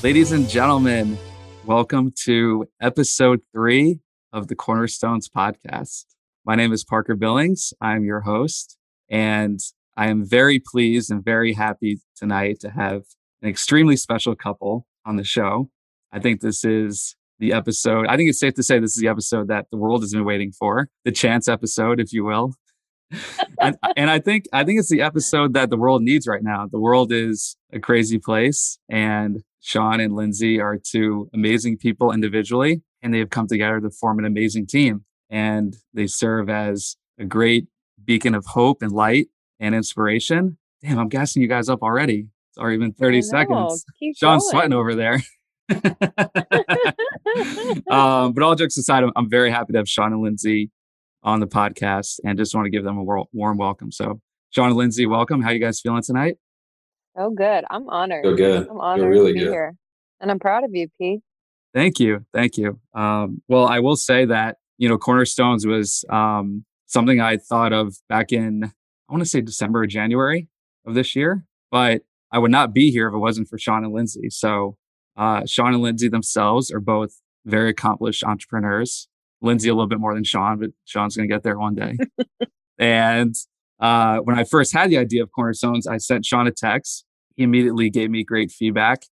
Ladies and gentlemen, welcome to episode 3 of the Cornerstones podcast. My name is Parker Billings. I'm your host, and I am very pleased and very happy tonight to have an extremely special couple on the show. I think this is the episode, I think it's safe to say this is the episode that the world has been waiting for, the chance episode, if you will. and I think it's the episode that the world needs right now. The world is a crazy place, and Sean and Lindsay are two amazing people individually, and they have come together to form an amazing team. And they serve as a great beacon of hope and light and inspiration. Damn, I'm gassing you guys up already. It's already been 30 seconds. Sean's sweating over there. But all jokes aside, I'm very happy to have Sean and Lindsay on the podcast, and just want to give them a warm welcome. So Sean and Lindsay, welcome. How are you guys feeling tonight? Oh, good. I'm honored. So good. I'm honored really to be here. And I'm proud of you, Pete. Thank you. Thank you. Well, I will say that, you know, Cornerstones was something I thought of back in, I want to say December or January of this year, but I would not be here if it wasn't for Sean and Lindsay. So Sean and Lindsay themselves are both very accomplished entrepreneurs. Lindsay a little bit more than Sean, but Sean's going to get there one day. And when I first had the idea of Cornerstones, I sent Sean a text. He immediately gave me great feedback,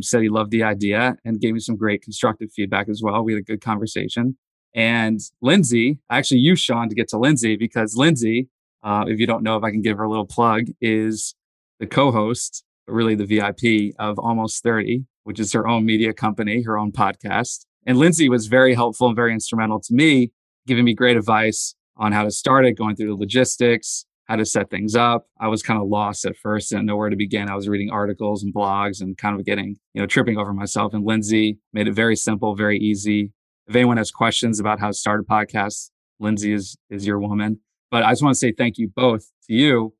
said he loved the idea, and gave me some great constructive feedback as well. We had a good conversation. And Lindsay, I actually used Sean to get to Lindsay, because Lindsay, if you don't know, if I can give her a little plug, is the co-host, but really the VIP of Almost 30, which is her own media company, her own podcast. And Lindsay was very helpful and very instrumental to me, giving me great advice on how to start it, going through the logistics, how to set things up. I was kind of lost at first, didn't know where to begin. I was reading articles and blogs and kind of getting, you know, tripping over myself. And Lindsay made it very simple, very easy. If anyone has questions about how to start a podcast, Lindsay is your woman. But I just want to say thank you both to you,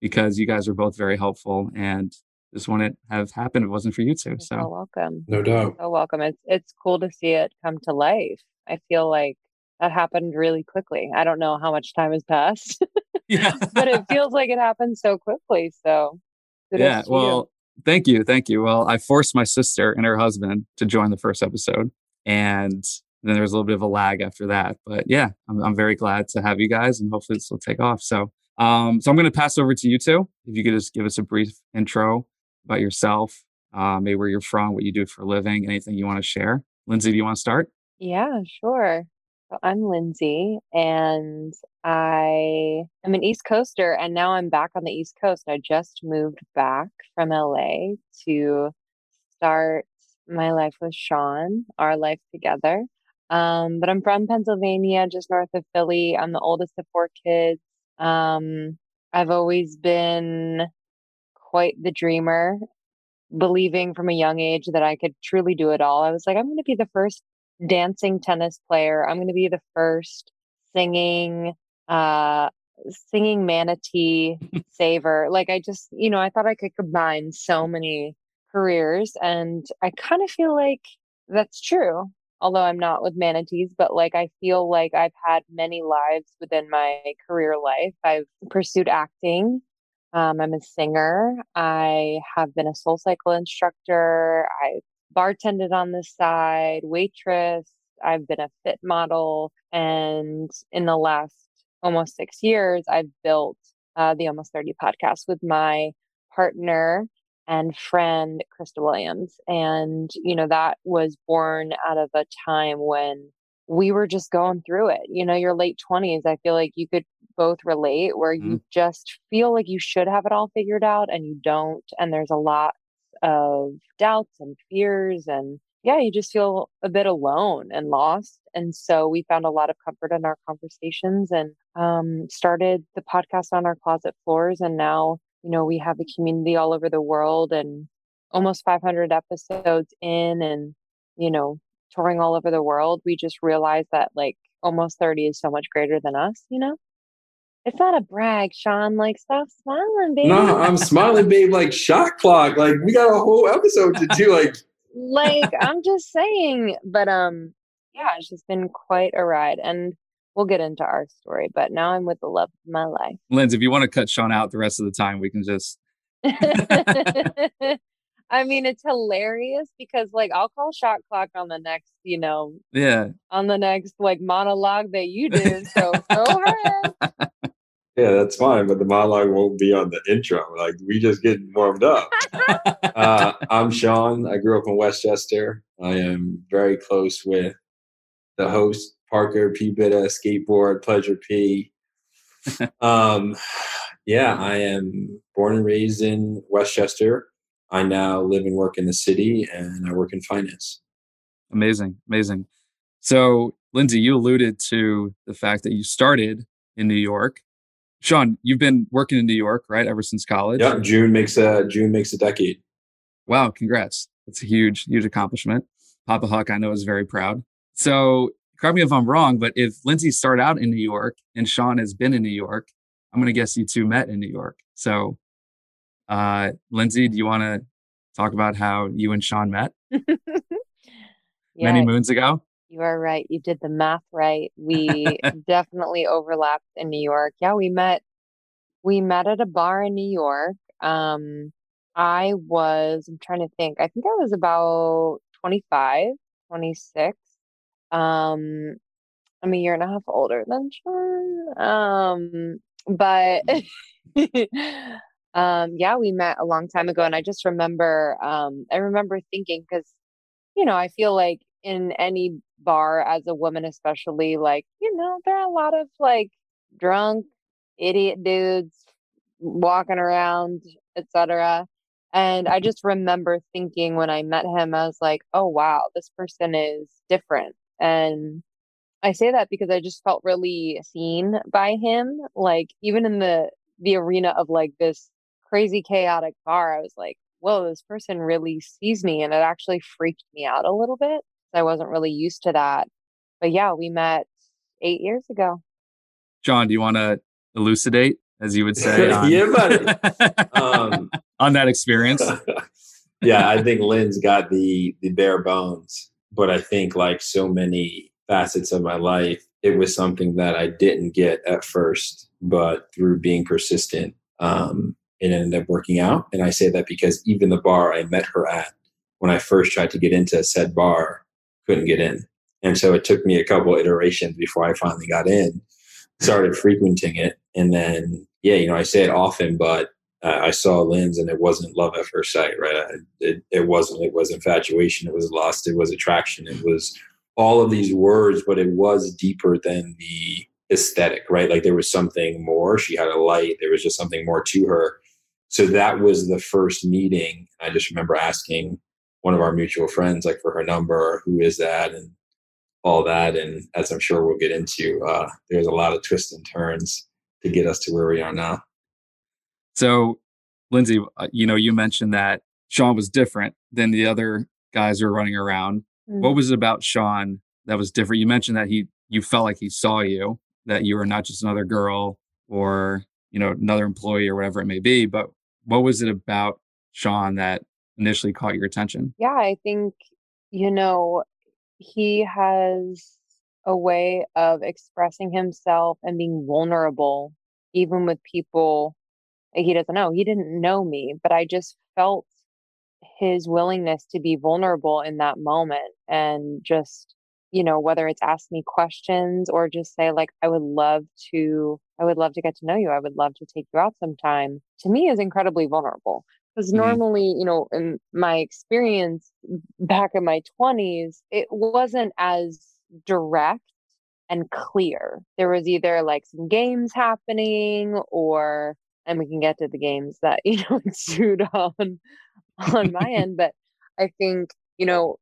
because you guys are both very helpful, and this wouldn't have happened if it wasn't for you two. So welcome. No doubt. So welcome. It's cool to see it come to life. I feel like that happened really quickly. I don't know how much time has passed, but it feels like it happened so quickly. So yeah. Well, thank you. Thank you. Well, I forced my sister and her husband to join the first episode, and then there was a little bit of a lag after that. But yeah, I'm very glad to have you guys, and hopefully this will take off. So, so I'm going to pass over to you two. If you could just give us a brief intro about yourself, maybe where you're from, what you do for a living, anything you want to share. Lindsay, do you want to start? Yeah, sure. So I'm Lindsay, and I am an East Coaster, and now I'm back on the East Coast. I just moved back from LA to start my life with Sean, our life together. But I'm from Pennsylvania, just north of Philly. I'm the oldest of 4 kids. I've always been quite the dreamer, believing from a young age that I could truly do it all. I was like, I'm going to be the first dancing tennis player. I'm going to be the first singing manatee saver. Like, I just, you know, I thought I could combine so many careers, and I kind of feel like that's true. Although I'm not with manatees, but like, I feel like I've had many lives within my career life. I've pursued acting. I'm a singer. I have been a soul cycle instructor. I bartended on the side, waitress. I've been a fit model. And in the last almost 6 years, I've built the Almost 30 podcast with my partner and friend, Krista Williams. And, you know, that was born out of a time when we were just going through it. You know, your late 20s, I feel like you could both relate, where you just feel like you should have it all figured out and you don't. And there's a lot of doubts and fears, and yeah, you just feel a bit alone and lost. And so we found a lot of comfort in our conversations, and started the podcast on our closet floors. And now, you know, we have a community all over the world, and almost 500 episodes in, and, you know, touring all over the world. We just realized that like Almost 30 is so much greater than us, you know? It's not a brag, Sean. Like, stop smiling, babe. No, I'm smiling, babe. Like, shot clock. Like, we got a whole episode to do. Like, I'm just saying. But yeah, it's just been quite a ride, and we'll get into our story. But now I'm with the love of my life. Lindsay, if you want to cut Sean out the rest of the time, we can just. I mean, it's hilarious because, like, I'll call shot clock on the next, you know, on the next, like, monologue that you do. So go ahead. Yeah, that's fine. But the monologue won't be on the intro. Like, we just get warmed up. I'm Sean. I grew up in Westchester. I am very close with the host, Parker P. Bitta, Skateboard, Pleasure P. I am born and raised in Westchester. I now live and work in the city, and I work in finance. Amazing. Amazing. So, Lindsay, you alluded to the fact that you started in New York. Sean, you've been working in New York, right? Ever since college? Yeah, June makes a decade. Wow. Congrats. That's a huge, huge accomplishment. Papa Huck, I know, is very proud. So, correct me if I'm wrong, but if Lindsay started out in New York and Sean has been in New York, I'm going to guess you two met in New York. So, Lindsay, do you want to talk about how you and Sean met? Many moons ago? You are right. You did the math right. We definitely overlapped in New York. Yeah, we met at a bar in New York. I'm trying to think. I think I was about 25, 26. I'm a year and a half older than Sean. We met a long time ago. And I just remember, thinking, because, you know, I feel like in any bar as a woman, especially, like, you know, there are a lot of, like, drunk idiot dudes walking around, etc. And I just remember thinking when I met him, I was like, oh, wow, this person is different. And I say that because I just felt really seen by him. Like, even in the arena of, like, this crazy chaotic bar, I was like, whoa, this person really sees me. And it actually freaked me out a little bit. I wasn't really used to that. But yeah, we met 8 years ago. John, do you want to elucidate, as you would say, on, on that experience? Yeah, I think Lynn's got the bare bones. But I think, like so many facets of my life, it was something that I didn't get at first, but through being persistent, it ended up working out. And I say that because even the bar I met her at, when I first tried to get into said bar, couldn't get in. And so it took me a couple iterations before I finally got in, started frequenting it. And then, I say it often, but I saw Lynn's, and it wasn't love at first sight, right? It was infatuation. It was lust. It was attraction. It was all of these words, but it was deeper than the aesthetic, right? Like, there was something more. She had a light. There was just something more to her. So that was the first meeting. I just remember asking one of our mutual friends, like, for her number, who is that, and all that. And as I'm sure we'll get into, there's a lot of twists and turns to get us to where we are now. So, Lindsay, you mentioned that Sean was different than the other guys who were running around. Mm-hmm. What was it about Sean that was different? You mentioned that you felt like he saw you, that you were not just another girl or, you know, another employee or whatever it may be. But what was it about Sean that initially caught your attention? Yeah, I think, you know, he has a way of expressing himself and being vulnerable, even with people he doesn't know. He didn't know me, but I just felt his willingness to be vulnerable in that moment, and just, you know, whether it's ask me questions or just say, like, I would love to get to know you. I would love to take you out sometime. To me, is incredibly vulnerable. Because normally, you know, in my experience back in my 20s, it wasn't as direct and clear. There was either, like, some games happening, or, and we can get to the games that, you know, ensued on my end. But I think, you know,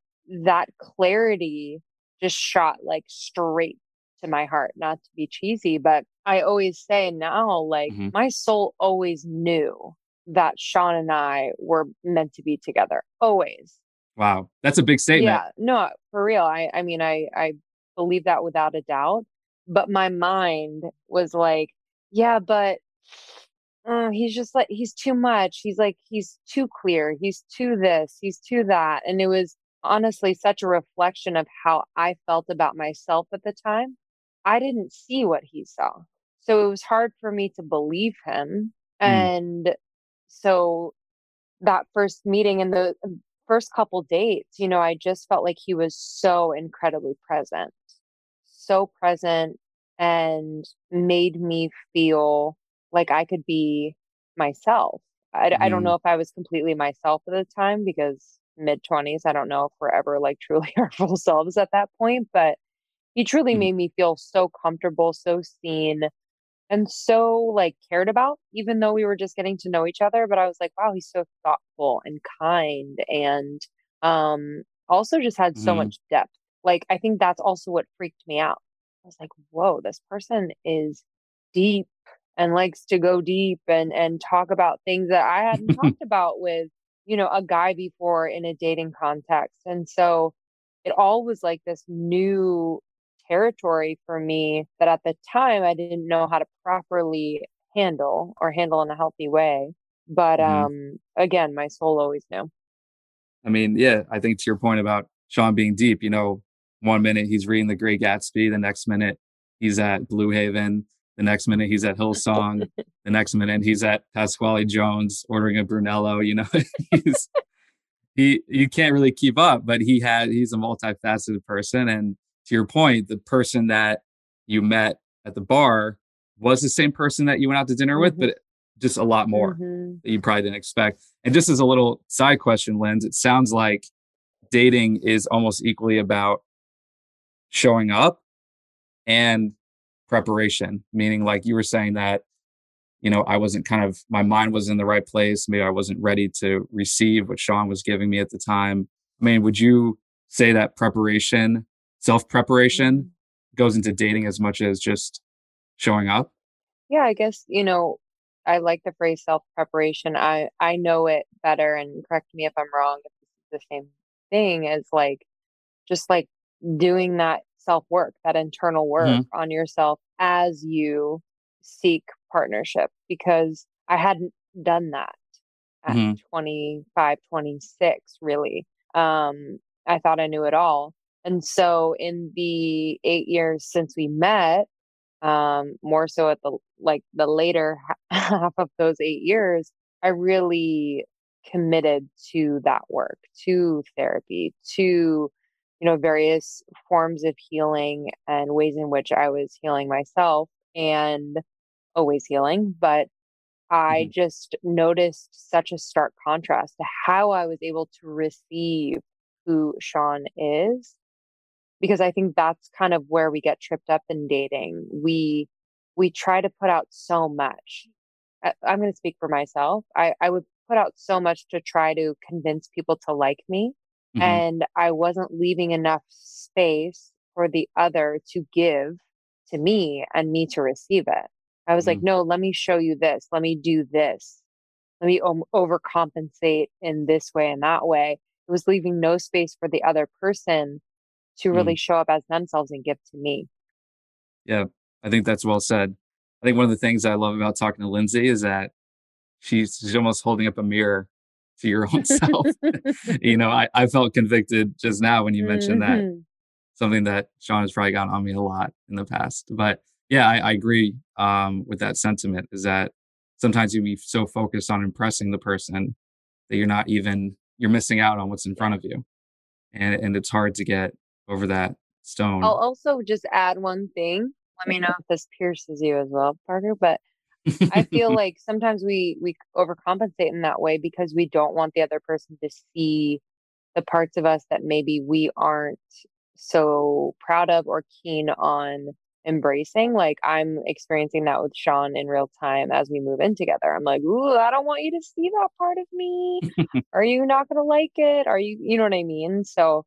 that clarity just shot, like, straight to my heart, not to be cheesy. But I always say now, like, my soul always knew that Sean and I were meant to be together, always. Wow. That's a big statement. Yeah, no, for real. I mean, I believe that without a doubt, but my mind was like, yeah, but he's just like, he's too much. He's like, he's too clear. He's too this, he's too that. And it was honestly such a reflection of how I felt about myself at the time. I didn't see what he saw. So it was hard for me to believe him. And so that first meeting and the first couple dates, you know, I just felt like he was so incredibly present, so present, and made me feel like I could be myself. I don't know if I was completely myself at the time, because mid-20s, I don't know if we're ever like truly our full selves at that point, but he truly made me feel so comfortable, so seen, and so like cared about, even though we were just getting to know each other. But I was like, wow, he's so thoughtful and kind, and also just had so much depth. Like, I think that's also what freaked me out. I was like, whoa, this person is deep and likes to go deep and talk about things that I hadn't talked about with, you know, a guy before in a dating context. And so it all was like this new territory for me that at the time I didn't know how to properly handle or handle in a healthy way. But again, my soul always knew. I mean, yeah, I think to your point about Sean being deep, you know, one minute he's reading The Great Gatsby, the next minute he's at Blue Haven, the next minute he's at Hillsong, the next minute he's at Pasquale Jones ordering a Brunello. You know, you can't really keep up, but he's a multifaceted person. And to your point, the person that you met at the bar was the same person that you went out to dinner with, but just a lot more that you probably didn't expect. And just as a little side question, Linz, it sounds like dating is almost equally about showing up and preparation, meaning like you were saying that, you know, I wasn't kind of, my mind was in the right place. Maybe I wasn't ready to receive what Sean was giving me at the time. I mean, would you say that preparation, self-preparation goes into dating as much as just showing up? Yeah, I guess, you know, I like the phrase self-preparation. I know it better, and correct me if I'm wrong, if it's the same thing as like, just like doing that self-work, that internal work on yourself as you seek partnership, because I hadn't done that at 25, 26, really. I thought I knew it all. And so in the 8 years since we met, more so at the later half of those 8 years, I really committed to that work, to therapy, to, you know, various forms of healing and ways in which I was healing myself, and always healing. But I just noticed such a stark contrast to how I was able to receive who Sean is, because I think that's kind of where we get tripped up in dating. We try to put out so much. I'm going to speak for myself. I would put out so much to try to convince people to like me. And I wasn't leaving enough space for the other to give to me and me to receive it. I was like, no, let me show you this. Let me do this. Let me overcompensate in this way and that way. It was leaving no space for the other person to really show up as themselves and give to me. Yeah, I think that's well said. I think one of the things I love about talking to Lindsay is that she's almost holding up a mirror to your own self. You know, I felt convicted just now when you mentioned that, something that Sean has probably gotten on me a lot in the past. But yeah, I agree with that sentiment, is that sometimes you be so focused on impressing the person that you're missing out on what's in front of you. And it's hard to get over that stone. I'll also just add one thing. Let me know if this pierces you as well, Parker, but I feel like sometimes we overcompensate in that way because we don't want the other person to see the parts of us that maybe we aren't so proud of or keen on embracing. Like, I'm experiencing that with Sean in real time as we move in together. I'm like, ooh, I don't want you to see that part of me. Are you not going to like it? Are you know what I mean? So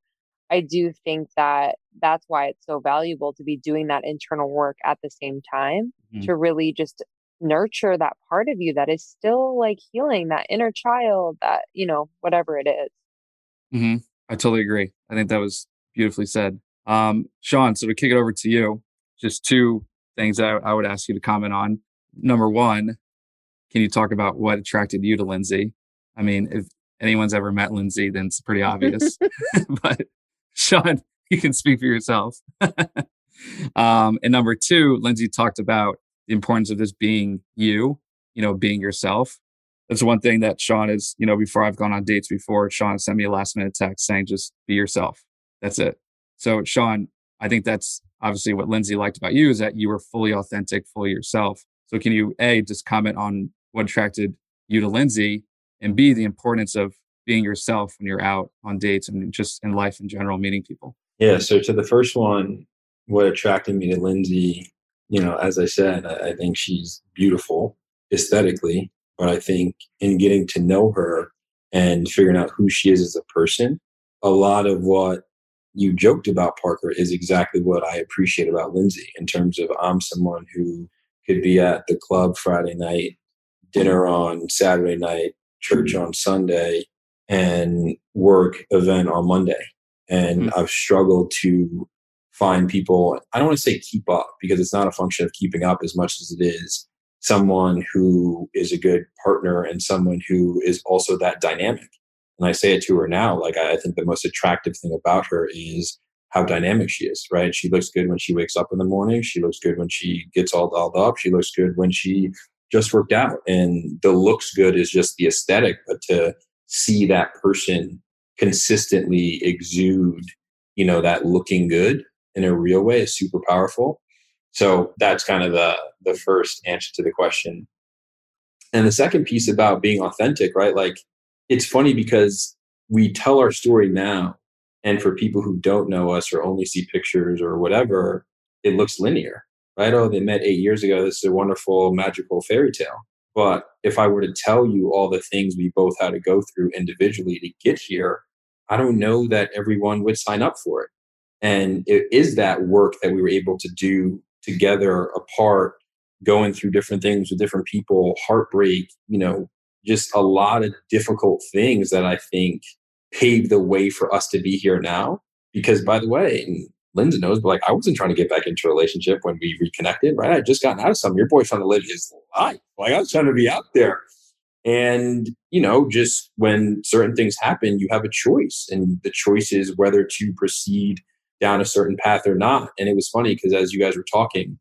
I do think that that's why it's so valuable to be doing that internal work at the same time, to really just nurture that part of you that is still like healing, that inner child, that, you know, whatever it is. I totally agree. I think that was beautifully said. Sean, so to kick it over to you, just two things that I would ask you to comment on. Number one, can you talk about what attracted you to Lindsay? I mean, if anyone's ever met Lindsay, then it's pretty obvious. But Sean, you can speak for yourself. And number two, Lindsay talked about the importance of this being you, you know, being yourself. That's one thing that Sean is, you know, before I've gone on dates before, Sean sent me a last minute text saying, just be yourself. That's it. So Sean, I think that's obviously what Lindsay liked about you, is that you were fully authentic, fully yourself. So can you, A, just comment on what attracted you to Lindsay, and B, the importance of being yourself when you're out on dates and just in life in general, meeting people? Yeah. So to the first one, what attracted me to Lindsay, you know, as I said, I think she's beautiful aesthetically, but I think in getting to know her and figuring out who she is as a person, a lot of what you joked about, Parker, is exactly what I appreciate about Lindsay, in terms of I'm someone who could be at the club Friday night, dinner on Saturday night, church on Sunday, and work event on Monday. And I've struggled to find people, I don't want to say keep up, because it's not a function of keeping up as much as it is someone who is a good partner and someone who is also that dynamic. And I say it to her now, like, I think the most attractive thing about her is how dynamic she is, right? She looks good when she wakes up in the morning. She looks good when she gets all dolled up. She looks good when she just worked out. And the looks good is just the aesthetic, but to see that person consistently exude, you know, that looking good in a real way is super powerful. So that's kind of the first answer to the question. And the second piece about being authentic, right? Like, it's funny because we tell our story now, and for people who don't know us or only see pictures or whatever, it looks linear, right? Oh, they met 8 years ago. This is a wonderful, magical fairy tale. But if I were to tell you all the things we both had to go through individually to get here, I don't know that everyone would sign up for it. And it is that work that we were able to do together, apart, going through different things with different people, heartbreak, you know, just a lot of difficult things that I think paved the way for us to be here now. Because, by the way, and Linda knows, but like, I wasn't trying to get back into a relationship when we reconnected, right? I just gotten out of something. Your boy's trying to live his life. Like, I was trying to be out there. And, you know, just when certain things happen, you have a choice. And the choice is whether to proceed down a certain path or not. And it was funny because as you guys were talking,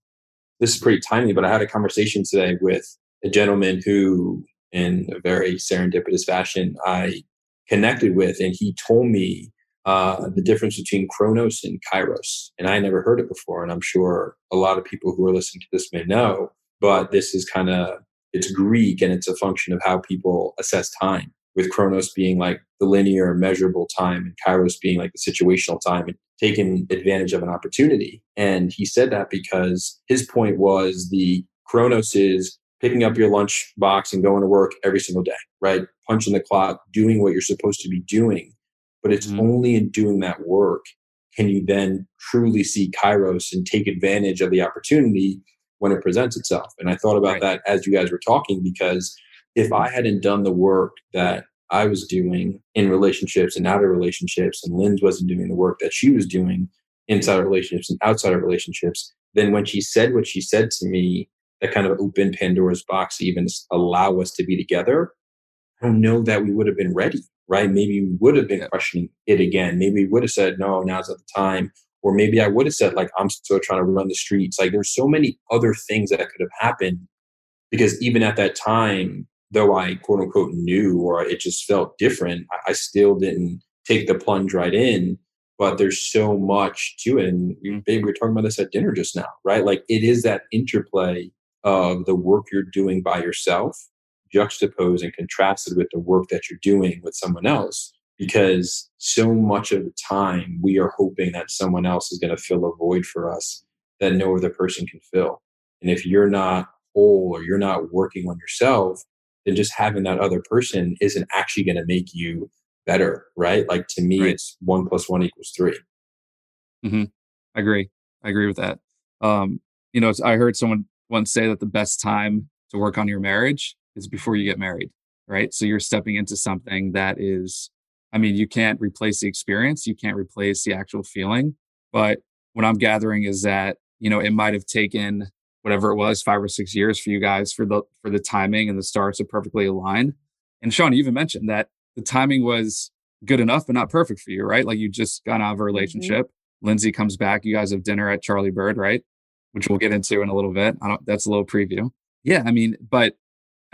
this is pretty timely, but I had a conversation today with a gentleman who, in a very serendipitous fashion, I connected with, and he told me the difference between Kronos and Kairos. And I never heard it before. And I'm sure a lot of people who are listening to this may know, but this is kind of, it's Greek, and it's a function of how people assess time, with Kronos being like the linear measurable time and Kairos being like the situational time and taking advantage of an opportunity. And he said that because his point was, the Kronos is picking up your lunch box and going to work every single day, right? Punching the clock, doing what you're supposed to be doing. But it's only in doing that work can you then truly see Kairos and take advantage of the opportunity when it presents itself. And I thought about that as you guys were talking, because if I hadn't done the work that I was doing in relationships and out of relationships, and Linz wasn't doing the work that she was doing inside of relationships and outside of relationships, then when she said what she said to me, that kind of opened Pandora's box to even allow us to be together, I don't know that we would have been ready, right? Maybe we would have been questioning it again. Maybe we would have said, no, now's not the time. Or maybe I would have said, like, I'm still trying to run the streets. Like, there's so many other things that could have happened, because even at that time, though I quote unquote knew, or it just felt different, I still didn't take the plunge right in. But there's so much to it. And babe, we were talking about this at dinner just now, right? Like, it is that interplay of the work you're doing by yourself juxtaposed and contrasted with the work that you're doing with someone else, because so much of the time we are hoping that someone else is going to fill a void for us that no other person can fill. And if you're not whole or you're not working on yourself, then just having that other person isn't actually going to make you better, right? Like, to me, it's 1 + 1 = 3. I agree with that. You know, I heard someone once say that the best time to work on your marriage is before you get married, right? So you're stepping into something that is, I mean, you can't replace the experience, you can't replace the actual feeling. But what I'm gathering is that, you know, it might have taken whatever it was, 5 or 6 years for you guys, for the timing and the stars to perfectly align. And Sean, you even mentioned that the timing was good enough, but not perfect for you, right? Like, you just got out of a relationship. Lindsay comes back, you guys have dinner at Charlie Bird, right? Which we'll get into in a little bit. That's a little preview. Yeah, I mean, but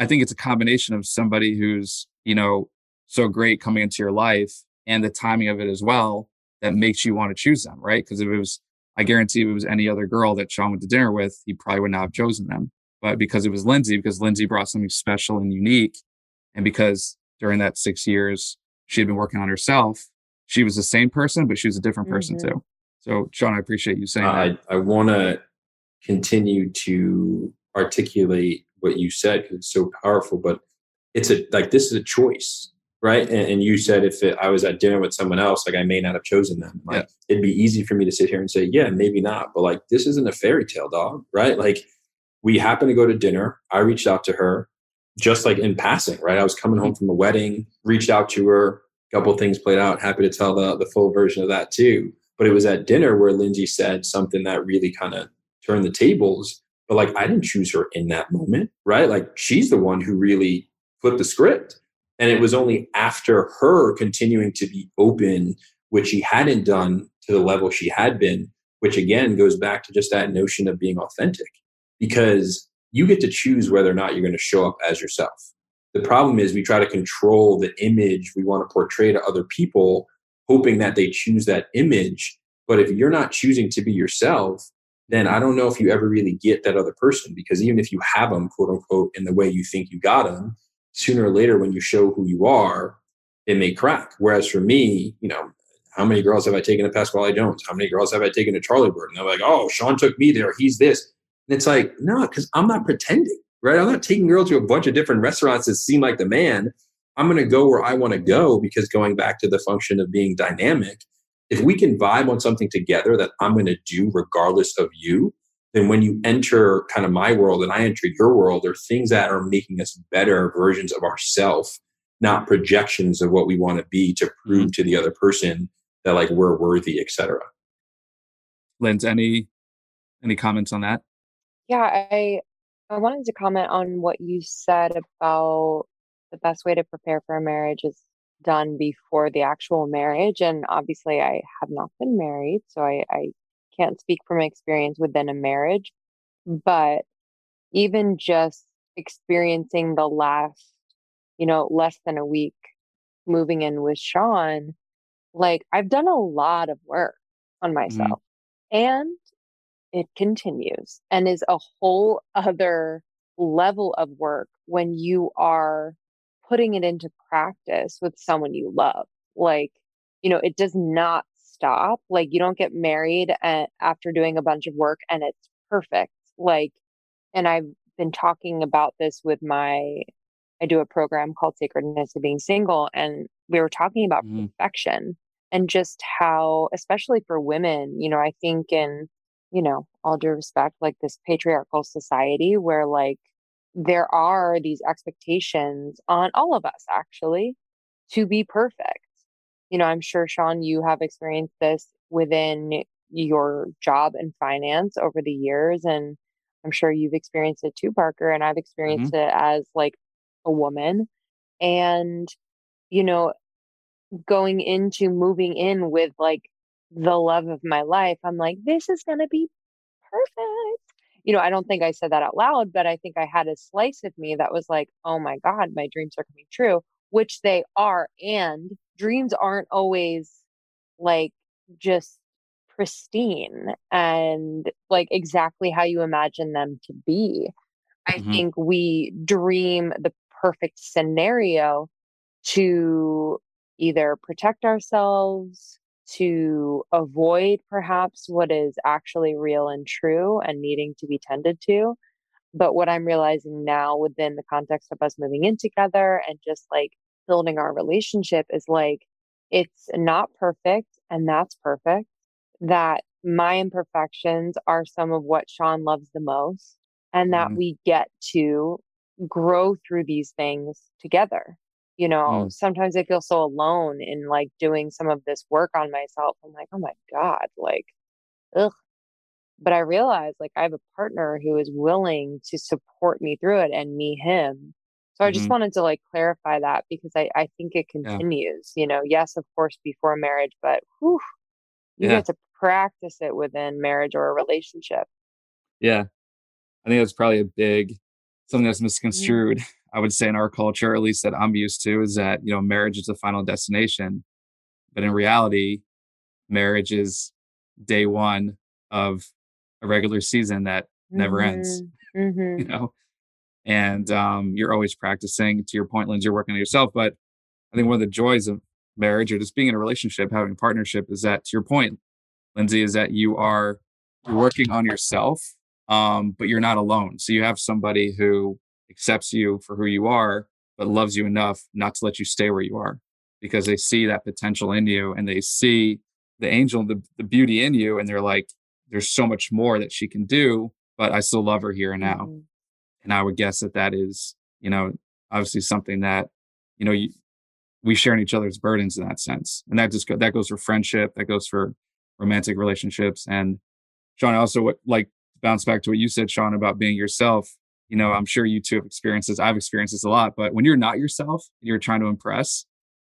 I think it's a combination of somebody who's, you know, so great coming into your life and the timing of it as well that makes you want to choose them, right? Because if it was, I guarantee if it was any other girl that Sean went to dinner with, he probably would not have chosen them. But because it was Lindsay, because Lindsay brought something special and unique, and because during that 6 years she had been working on herself, she was the same person, but she was a different person too. So, Sean, I appreciate you saying that. I want to continue to articulate what you said because it's so powerful, but it's a, like, this is a choice, right? And you said if I was at dinner with someone else, like, I may not have chosen them. Like, it'd be easy for me to sit here and say, yeah, maybe not. But, like, this isn't a fairy tale, dog, right? Like, we happened to go to dinner. I reached out to her just like in passing, right? I was coming home from a wedding, reached out to her. A couple of things played out. Happy to tell the full version of that too. But it was at dinner where Lindsay said something that really kind of turned the tables. But, like, I didn't choose her in that moment, right? Like, she's the one who really flipped the script. And it was only after her continuing to be open, which she hadn't done to the level she had been, which again goes back to just that notion of being authentic. Because you get to choose whether or not you're going to show up as yourself. The problem is we try to control the image we want to portray to other people, hoping that they choose that image. But if you're not choosing to be yourself, then I don't know if you ever really get that other person, because even if you have them, quote unquote, in the way you think you got them, sooner or later, when you show who you are, it may crack. Whereas for me, you know, how many girls have I taken to Pasquale Jones? How many girls have I taken to Charlie Bird? And they're like, oh, Sean took me there. He's this. And it's like, no, because I'm not pretending, right? I'm not taking girls to a bunch of different restaurants that seem like the man. I'm going to go where I want to go, because going back to the function of being dynamic, if we can vibe on something together that I'm going to do regardless of you, then when you enter kind of my world and I enter your world, there are things that are making us better versions of ourselves, not projections of what we want to be to prove to the other person that, like, we're worthy, et cetera. Linz, any comments on that? Yeah, I wanted to comment on what you said about the best way to prepare for a marriage is done before the actual marriage. And obviously I have not been married, so I can't speak from experience within a marriage. But even just experiencing the last, you know, less than a week moving in with Sean, like, I've done a lot of work on myself. And it continues and is a whole other level of work when you are putting it into practice with someone you love. Like, you know, it does not stop. Like, you don't get married after doing a bunch of work and it's perfect. Like, and I've been talking about this with I do a program called Sacredness of Being Single, and we were talking about perfection and just how, especially for women, you know, I think in, you know, all due respect, like this patriarchal society where, like, there are these expectations on all of us actually to be perfect. You know, I'm sure, Sean, you have experienced this within your job and finance over the years. And I'm sure you've experienced it too, Parker. And I've experienced it as, like, a woman. And, you know, going into moving in with, like, the love of my life, I'm like, this is going to be perfect. You know, I don't think I said that out loud, but I think I had a slice of me that was like, oh my God, my dreams are coming true, which they are. And dreams aren't always, like, just pristine and, like, exactly how you imagine them to be. I think we dream the perfect scenario to either protect ourselves, to avoid perhaps what is actually real and true and needing to be tended to. But what I'm realizing now within the context of us moving in together and just, like, building our relationship is, like, it's not perfect and that's perfect. That my imperfections are some of what Sean loves the most, and that we get to grow through these things together. You know, sometimes I feel so alone in, like, doing some of this work on myself. I'm like, oh my God, like, ugh. But I realize, like, I have a partner who is willing to support me through it and me, him. So I just wanted to, like, clarify that, because I think it continues, you know, yes, of course, before marriage, but whew, you have to practice it within marriage or a relationship. Yeah. I think that's probably something that's misconstrued I would say in our culture, at least that I'm used to, is that, you know, marriage is the final destination. But in reality, marriage is day one of a regular season that never ends, you know, and you're always practicing. To your point, Lindsay, you're working on yourself. But I think one of the joys of marriage, or just being in a relationship, having a partnership, is that, to your point, Lindsay, is that you are working on yourself, but you're not alone. So you have somebody who accepts you for who you are, but loves you enough not to let you stay where you are, because they see that potential in you and they see the angel, the beauty in you. And they're like, there's so much more that she can do, but I still love her here and now. And I would guess that that is, you know, obviously something that, you know, we share in each other's burdens in that sense. And that just that goes for friendship, that goes for romantic relationships. And Sean, I also like to bounce back to what you said, Sean, about being yourself. You know, I'm sure you two have experienced this. I've experienced this a lot, but when you're not yourself, and you're trying to impress,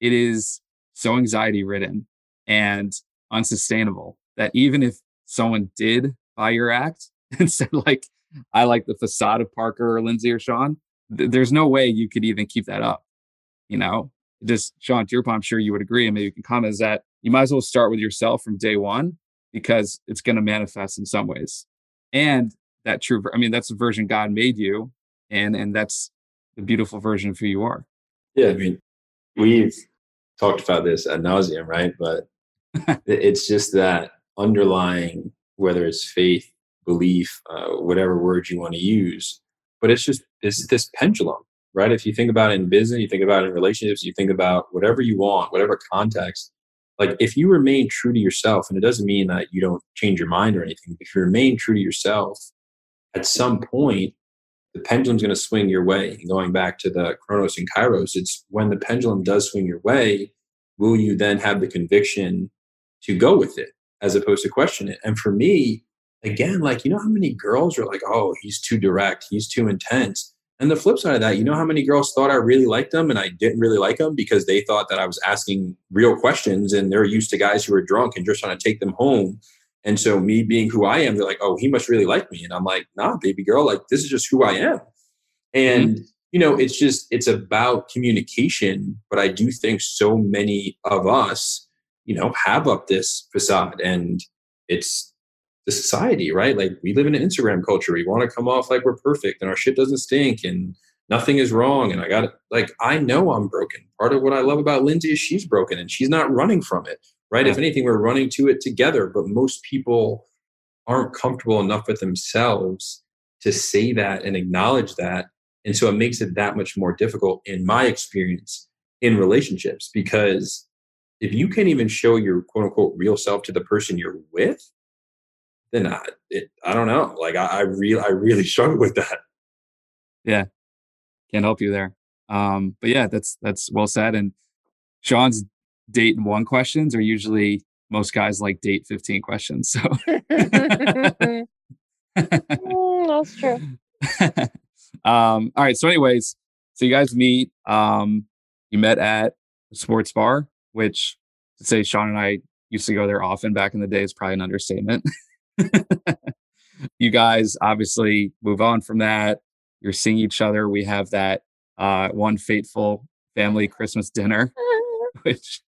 it is so anxiety ridden and unsustainable that even if someone did buy your act and said, like, I like the facade of Parker or Lindsay or Sean, there's no way you could even keep that up. You know, just Sean, to your point, I'm sure you would agree, and maybe you can comment, is that you might as well start with yourself from day one, because it's going to manifest in some ways. And that true, I mean, that's the version God made you, and that's the beautiful version of who you are. Yeah, I mean, we've talked about this ad nauseum, right? But it's just that underlying, whether it's faith, belief, whatever word you want to use, but it's just, it's this pendulum, right? If you think about it in business, you think about it in relationships, you think about whatever you want, whatever context, like if you remain true to yourself, and it doesn't mean that you don't change your mind or anything, if you remain true to yourself, at some point, the pendulum's going to swing your way. And going back to the Kronos and Kairos, it's when the pendulum does swing your way, will you then have the conviction to go with it as opposed to question it? And for me, again, like, you know how many girls are like, oh, he's too direct, he's too intense. And the flip side of that, you know how many girls thought I really liked them and I didn't really like them because they thought that I was asking real questions and they're used to guys who are drunk and just trying to take them home. And so me being who I am, they're like, oh, he must really like me. And I'm like, nah, baby girl, like, this is just who I am. And, you know, it's just, it's about communication. But I do think so many of us, you know, have up this facade, and it's the society, right? Like, we live in an Instagram culture. We want to come off like we're perfect and our shit doesn't stink and nothing is wrong. And I got it. Like, I know I'm broken. Part of what I love about Lindsay is she's broken and she's not running from it. Right? If anything, we're running to it together, but most people aren't comfortable enough with themselves to say that and acknowledge that. And so it makes it that much more difficult, in my experience, in relationships, because if you can't even show your quote unquote real self to the person you're with, then I don't know. Like, I really struggle with that. Yeah. Can't help you there. But yeah, that's well said. And Sean's date and one questions are usually, most guys like date 15 questions. So that's true. All right. So anyways, so you guys meet, you met at a sports bar, which, to say Sean and I used to go there often back in the day, is probably an understatement. You guys obviously move on from that. You're seeing each other. We have that one fateful family Christmas dinner, which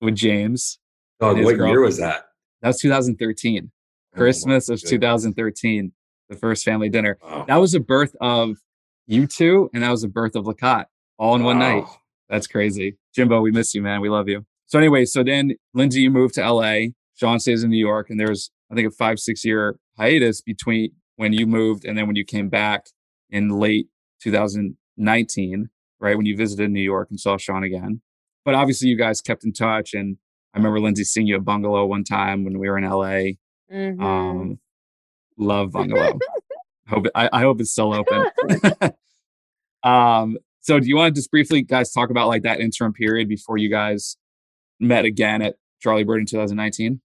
with James. Oh, what year was that? That was 2013. Christmas of 2013, the first family dinner. Wow. That was the birth of you two, and that was the birth of Lakat, all in one night. That's crazy. Jimbo, we miss you, man. We love you. So anyway, so then Lindsay, you moved to LA. Sean stays in New York, and there's, I think, a 5-6 year hiatus between when you moved and then when you came back in late 2019, right? When you visited New York and saw Sean again. But obviously you guys kept in touch. And I remember Lindsay seeing you at Bungalow one time when we were in LA. Love Bungalow. I hope it's still open. So do you want to just briefly, guys, talk about like that interim period before you guys met again at Charlie Bird in 2019?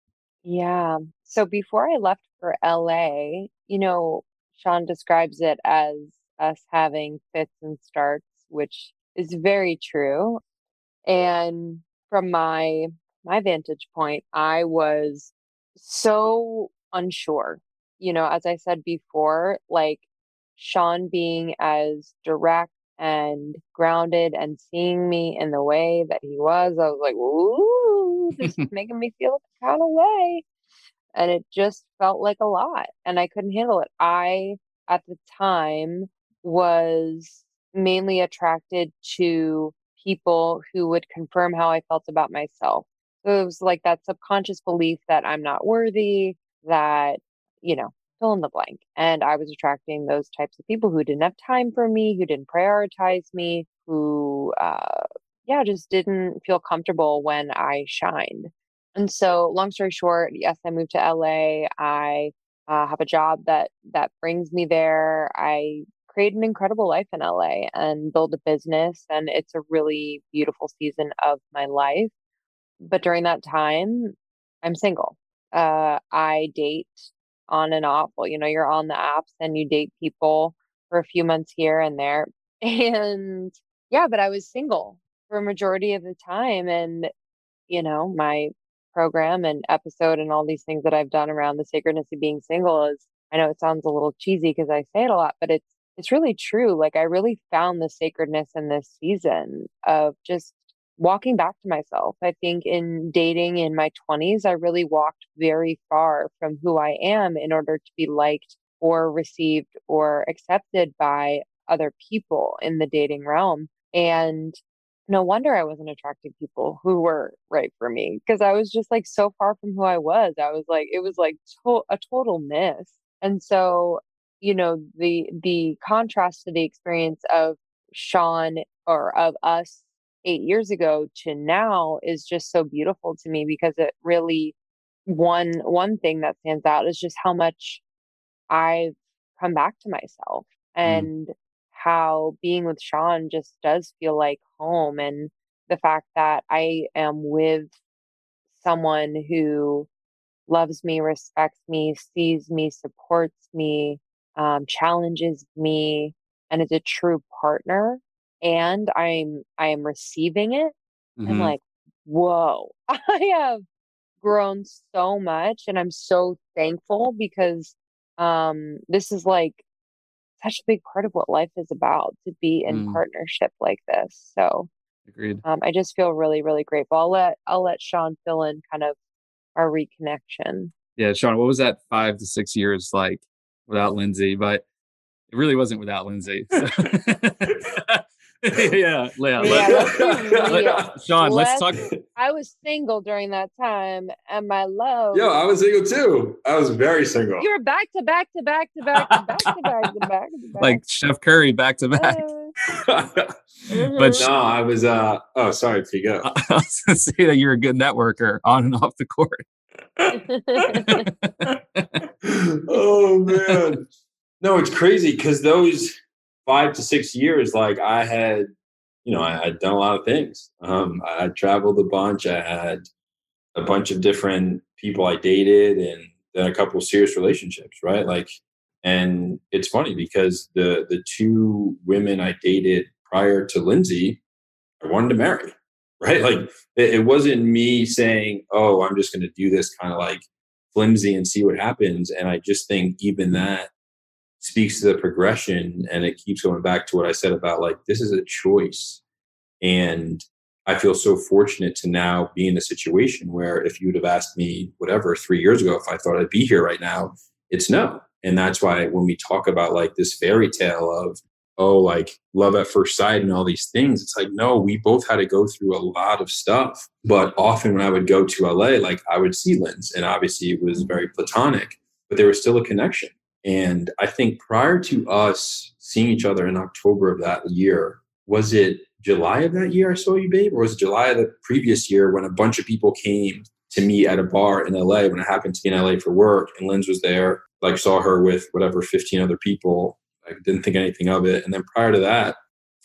Yeah. So before I left for LA, you know, Sean describes it as us having fits and starts, which is very true. And from my vantage point, I was so unsure, you know, as I said before, like Sean being as direct and grounded and seeing me in the way that he was, I was like, ooh, this is making me feel the kind of way. And it just felt like a lot, and I couldn't handle it. I, at the time, was mainly attracted to people who would confirm how I felt about myself. So it was like that subconscious belief that I'm not worthy, that, you know, fill in the blank. And I was attracting those types of people who didn't have time for me, who didn't prioritize me, who, just didn't feel comfortable when I shined. And so, long story short, yes, I moved to LA. I have a job that brings me there. I create an incredible life in LA and build a business. And it's a really beautiful season of my life. But during that time, I'm single. I date on and off. Well, you know, you're on the apps and you date people for a few months here and there. And yeah, but I was single for a majority of the time. And, you know, my program and episode and all these things that I've done around the sacredness of being single is, I know it sounds a little cheesy because I say it a lot, but it's really true. Like, I really found the sacredness in this season of just walking back to myself. I think in dating in my 20s, I really walked very far from who I am in order to be liked or received or accepted by other people in the dating realm. And no wonder I wasn't attracting people who were right for me, because I was just like so far from who I was. I was like, it was like a total miss. And so, you know, the contrast to the experience of Sean or of us 8 years ago to now is just so beautiful to me, because it really, one thing that stands out is just how much I've come back to myself and how being with Sean just does feel like home. And the fact that I am with someone who loves me, respects me, sees me, supports me, challenges me, and is a true partner, and I am receiving it. Mm-hmm. I'm like, whoa, I have grown so much, and I'm so thankful, because this is like such a big part of what life is about, to be in partnership like this. So agreed. I just feel really, really grateful. I'll let Sean fill in kind of our reconnection. Yeah, Sean, what was that 5 to 6 years like without Lindsay? But it really wasn't without Lindsay. So. Sean, let's talk. I was single during that time, and my love. Yeah, I was single too. I was very single. You were back to back. Like Chef Curry, back to back. But no, I was. Oh, sorry, Figo. I was gonna say that you're a good networker on and off the court. Oh man, no, it's crazy because those 5 to 6 years, like I had, you know, I had done a lot of things. I traveled a bunch. I had a bunch of different people I dated, and then a couple of serious relationships, right? Like, and it's funny because the two women I dated prior to Lindsay, I wanted to marry, right? Like it wasn't me saying, oh, I'm just going to do this kind of like flimsy and see what happens. And I just think even that speaks to the progression, and it keeps going back to what I said about like, this is a choice. And I feel so fortunate to now be in a situation where if you would have asked me, whatever, 3 years ago, if I thought I'd be here right now, it's no. And that's why when we talk about like this fairy tale of, oh, like love at first sight and all these things, it's like, no, we both had to go through a lot of stuff. But often when I would go to LA, like I would see Linz, and obviously it was very platonic, but there was still a connection. And I think prior to us seeing each other in October of that year, was it July of that year I saw you, babe? Or was it July of the previous year when a bunch of people came to me at a bar in LA when I happened to be in LA for work, and Linz was there, like saw her with whatever, 15 other people. I didn't think anything of it. And then prior to that,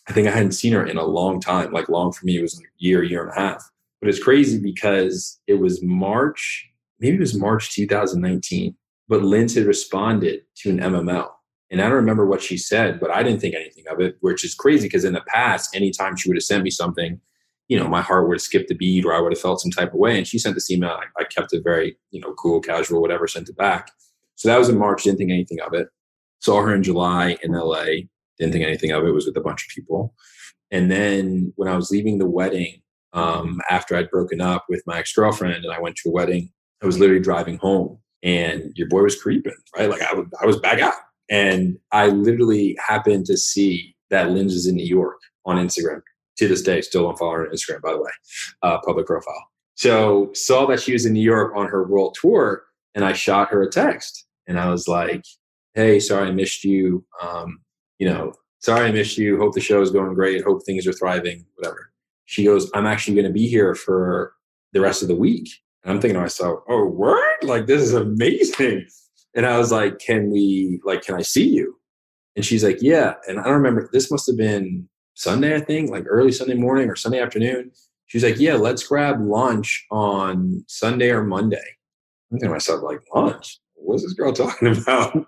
I think I hadn't seen her in a long time. Like long for me, it was like year and a half. But it's crazy because it was March, maybe it was March 2019. But Linz had responded to an MML. And I don't remember what she said, but I didn't think anything of it, which is crazy because in the past, anytime she would have sent me something, you know, my heart would have skipped a beat or I would have felt some type of way. And she sent this email. I kept it very, you know, cool, casual, whatever, sent it back. So that was in March. Didn't think anything of it. Saw her in July in LA. Didn't think anything of it. Was with a bunch of people. And then when I was leaving the wedding, after I'd broken up with my ex-girlfriend and I went to a wedding, I was literally driving home and your boy was creeping, right? Like I was back out. And I literally happened to see that Linz is in New York on Instagram. To this day, still don't follow her on Instagram, by the way, public profile. So saw that she was in New York on her world tour and I shot her a text and I was like, hey, sorry, I missed you. Sorry, I missed you. Hope the show is going great. Hope things are thriving, whatever. She goes, I'm actually going to be here for the rest of the week. And I'm thinking to myself, oh, word? Like, this is amazing. And I was like, can I see you? And she's like, yeah. And I don't remember, this must have been Sunday, I think, like early Sunday morning or Sunday afternoon. She's like, yeah, let's grab lunch on Sunday or Monday. I'm thinking to myself, like, lunch? What's this girl talking about?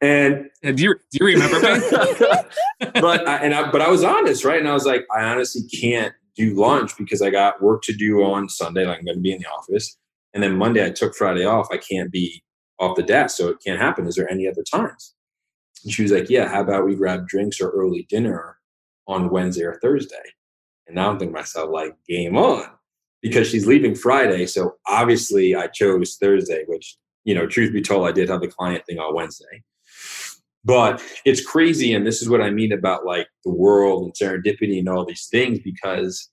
And do you remember me? But I was honest, right? And I was like, I honestly can't do lunch because I got work to do on Sunday. Like, I'm going to be in the office. And then Monday, I took Friday off. I can't be off the desk, so it can't happen. Is there any other times? And she was like, yeah, how about we grab drinks or early dinner on Wednesday or Thursday? And now I'm thinking to myself, like, game on. Because she's leaving Friday, so obviously I chose Thursday, which, truth be told, I did have the client thing on Wednesday. But it's crazy, and this is what I mean about like the world and serendipity and all these things, because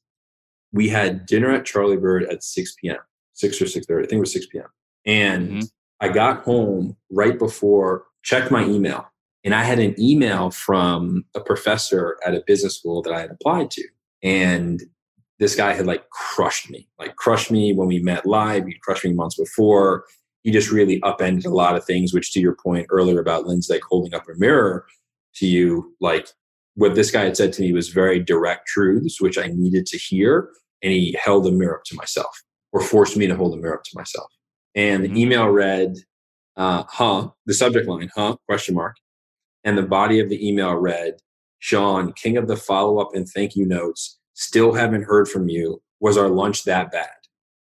we had dinner at Charlie Bird at 6 p.m., 6 or 6:30, I think it was 6 p.m. And I got home right before, checked my email, and I had an email from a professor at a business school that I had applied to. And this guy had crushed me when we met live. He crushed me months before. He just really upended a lot of things, which to your point earlier about Lindsay, like holding up a mirror to you, like what this guy had said to me was very direct truths, which I needed to hear. And he held a mirror up to myself, or forced me to hold a mirror up to myself. And the email read, the subject line, ? And the body of the email read, Sean, king of the follow-up and thank you notes, still haven't heard from you. Was our lunch that bad?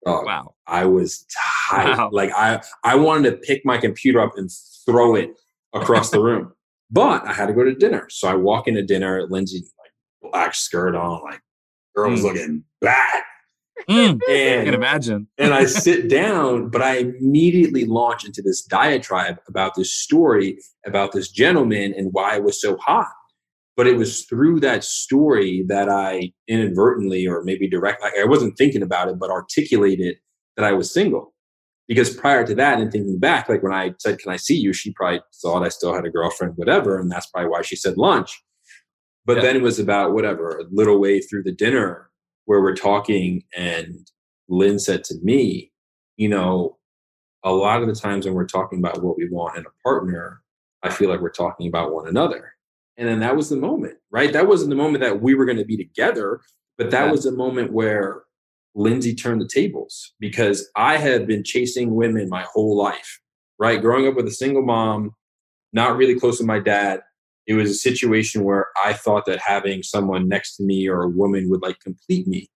Oh, wow. I was tired. Wow. Like I wanted to pick my computer up and throw it across the room, but I had to go to dinner. So I walk into dinner, Lindsay, like black skirt on, like girl was looking bad. And I can imagine. And I sit down, but I immediately launch into this diatribe about this story, about this gentleman and why it was so hot. But it was through that story that I inadvertently, or maybe directly, I wasn't thinking about it, but articulated that I was single. Because prior to that, and thinking back, like when I said, can I see you? She probably thought I still had a girlfriend, whatever. And that's probably why she said lunch. But then it was about whatever, a little way through the dinner where we're talking. And Lynn said to me, a lot of the times when we're talking about what we want in a partner, I feel like we're talking about one another. And then that was the moment, right? That wasn't the moment that we were going to be together, but that was the moment where Lindsay turned the tables, because I had been chasing women my whole life, right? Growing up with a single mom, not really close with my dad. It was a situation where I thought that having someone next to me or a woman would like complete me.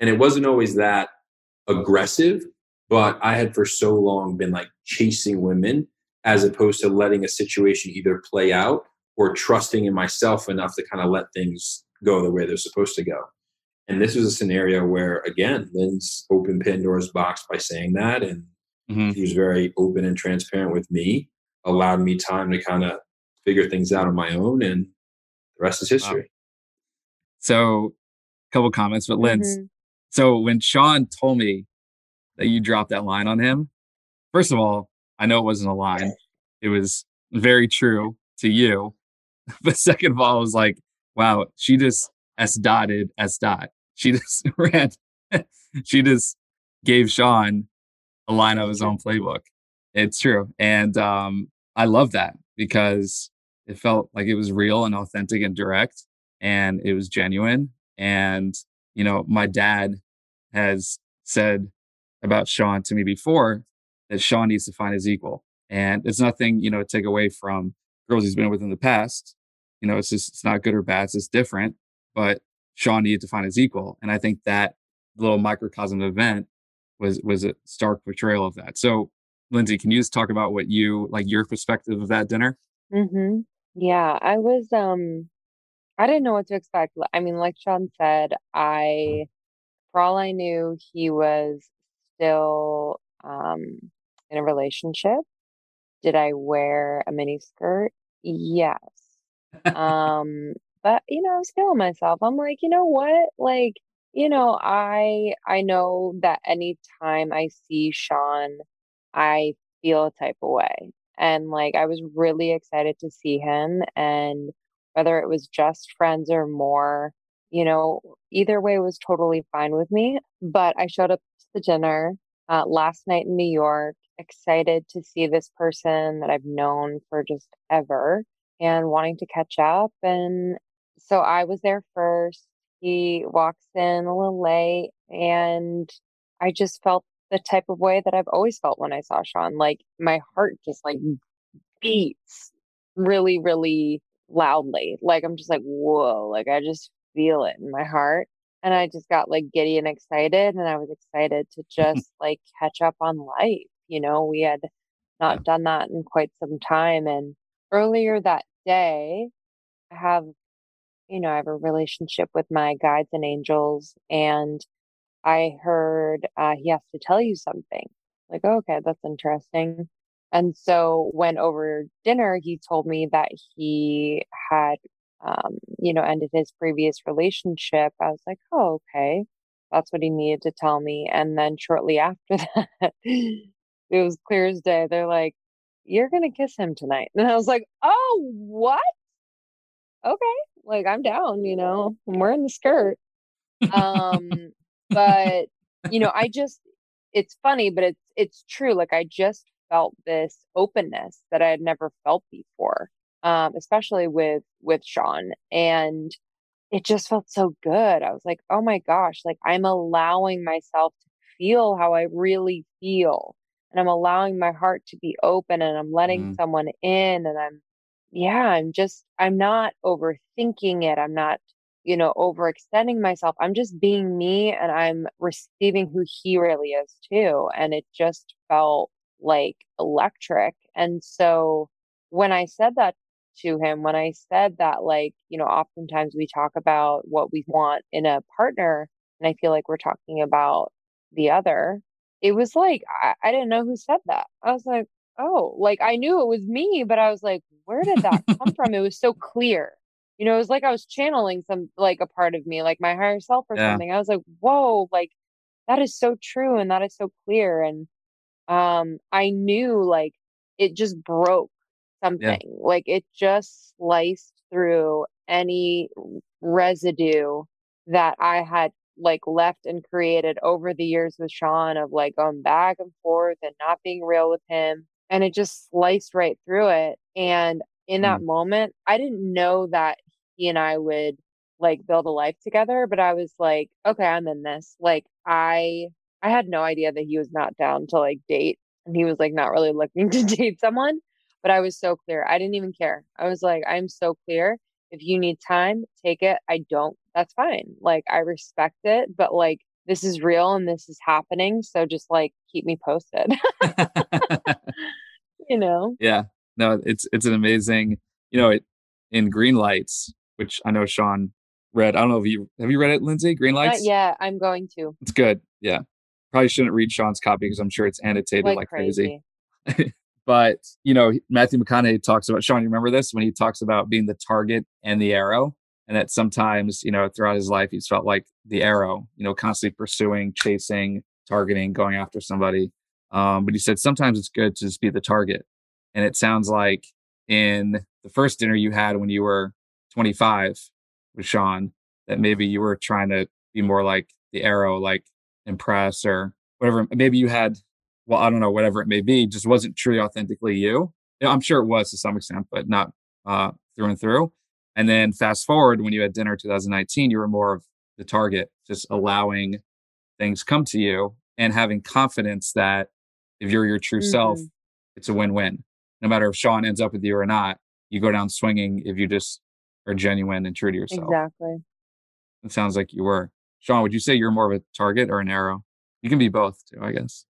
And it wasn't always that aggressive, but I had for so long been like chasing women as opposed to letting a situation either play out or trusting in myself enough to kind of let things go the way they're supposed to go. And this was a scenario where, again, Lynn's opened Pandora's box by saying that. And she was very open and transparent with me, allowed me time to kind of figure things out on my own. And the rest is history. Wow. So a couple comments, but Lynn, so when Sean told me that you dropped that line on him, first of all, I know it wasn't a line. It was very true to you. But second of all, I was like, wow, she just S dot. She just she just gave Sean a line of his own playbook. It's true. And I love that, because it felt like it was real and authentic and direct, and it was genuine. And, my dad has said about Sean to me before that Sean needs to find his equal. And it's nothing, to take away from girls he's been with in the past. It's just, it's not good or bad. It's just different. But Sean needed to find his equal. And I think that little microcosm event was a stark portrayal of that. So Lindsay, can you just talk about what your perspective of that dinner? Yeah, I was, I didn't know what to expect. I mean, like Sean said, for all I knew, he was still in a relationship. Did I wear a miniskirt? Yes. But, you know, I was feeling myself. I'm like, you know what? Like, you know, I know that anytime I see Sean, I feel a type of way. And like, I was really excited to see him, and whether it was just friends or more, you know, either way was totally fine with me. But I showed up to the dinner last night in New York, excited to see this person that I've known for just ever and wanting to catch up. And so I was there first. He walks in a little late, and I just felt the type of way that I've always felt when I saw Sean. Like, my heart just like beats really, really loudly. Like, I'm just like, whoa, like I just feel it in my heart. And I just got like giddy and excited. And I was excited to just like catch up on life. You know, we had not done that in quite some time. And earlier that day, I have a relationship with my guides and angels, and I heard he has to tell you something. Like, oh, okay, that's interesting. And so when over dinner, he told me that he had, ended his previous relationship. I was like, oh, okay. That's what he needed to tell me. And then shortly after that, it was clear as day. They're like, you're going to kiss him tonight. And I was like, oh, what? Okay. Like, I'm down, you know, I'm wearing the skirt. But, you know, it's funny, but it's true. Like, I just felt this openness that I had never felt before, especially with Sean. And it just felt so good. I was like, oh my gosh, like I'm allowing myself to feel how I really feel. And I'm allowing my heart to be open, and I'm letting someone in, and I'm not overthinking it. I'm not, you know, overextending myself. I'm just being me, and I'm receiving who he really is too. And it just felt like electric. And so when I said that to him, when I said that, like, you know, oftentimes we talk about what we want in a partner, and I feel like we're talking about the other. It was like, I didn't know who said that. I was like, oh, like I knew it was me, but I was like, where did that come from? It was so clear. You know, it was like I was channeling some, like a part of me, like my higher self or something. I was like, whoa, like that is so true. And that is so clear. And I knew, like, it just broke something. Yeah. Like, it just sliced through any residue that I had like left and created over the years with Sean, of like going back and forth and not being real with him. And it just sliced right through it. And in that moment, I didn't know that he and I would like build a life together, but I was like, okay, I'm in this. Like, I had no idea that he was not down to like date, and he was like not really looking to date someone, but I was so clear. I didn't even care. I was like, I'm so clear. If you need time, take it. I don't, that's fine. Like, I respect it, but like, this is real and this is happening. So just like, keep me posted, you know? Yeah, no, it's an amazing, you know, in Green Lights, which I know Sean read. I don't know if have you read it, Lindsay? Green Lights? Not yet. I'm going to. It's good. Yeah. Probably shouldn't read Sean's copy because I'm sure it's annotated like crazy. But, you know, Matthew McConaughey talks about, Sean, you remember this? When he talks about being the target and the arrow, and that sometimes, you know, throughout his life, he's felt like the arrow, you know, constantly pursuing, chasing, targeting, going after somebody. But he said, sometimes it's good to just be the target. And it sounds like in the first dinner you had when you were 25 with Sean, that maybe you were trying to be more like the arrow, like impress or whatever. Maybe you had... well, I don't know, whatever it may be, just wasn't truly authentically you. I'm sure it was to some extent, but not through and through. And then fast forward, when you had dinner 2019, you were more of the target, just allowing things come to you and having confidence that if you're your true self, it's a win-win. No matter if Sean ends up with you or not, you go down swinging if you just are genuine and true to yourself. Exactly. It sounds like you were. Sean, would you say you're more of a target or an arrow? You can be both too, I guess.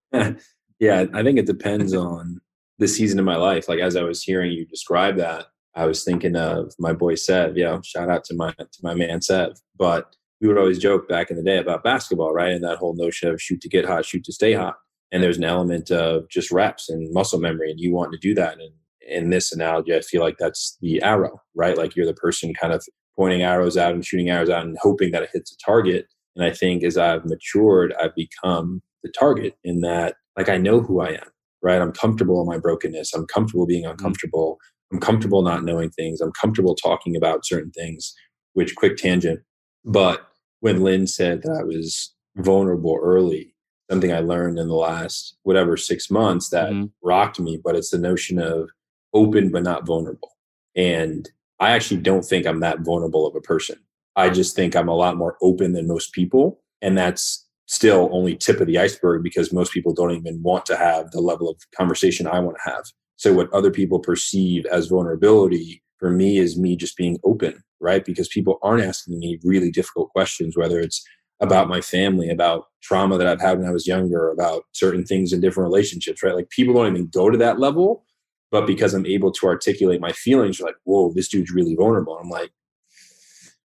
Yeah, I think it depends on the season of my life. Like, as I was hearing you describe that, I was thinking of my boy Sev, shout out to my man Sev. But we would always joke back in the day about basketball, right? And that whole notion of shoot to get hot, shoot to stay hot. And there's an element of just reps and muscle memory, and you want to do that. And in this analogy, I feel like that's the arrow, right? Like you're the person kind of pointing arrows out and shooting arrows out and hoping that it hits a target. And I think as I've matured, I've become the target in that, like, I know who I am, right? I'm comfortable in my brokenness. I'm comfortable being uncomfortable. I'm comfortable not knowing things. I'm comfortable talking about certain things, which, quick tangent. But when Lynn said that I was vulnerable early, something I learned in the last, 6 months that rocked me, but it's the notion of open, but not vulnerable. And I actually don't think I'm that vulnerable of a person. I just think I'm a lot more open than most people. And that's still only tip of the iceberg, because most people don't even want to have the level of conversation I want to have. So what other people perceive as vulnerability for me is me just being open, right? Because people aren't asking me really difficult questions, whether it's about my family, about trauma that I've had when I was younger, about certain things in different relationships, right? Like, people don't even go to that level, but because I'm able to articulate my feelings, you're like, whoa, this dude's really vulnerable. I'm like,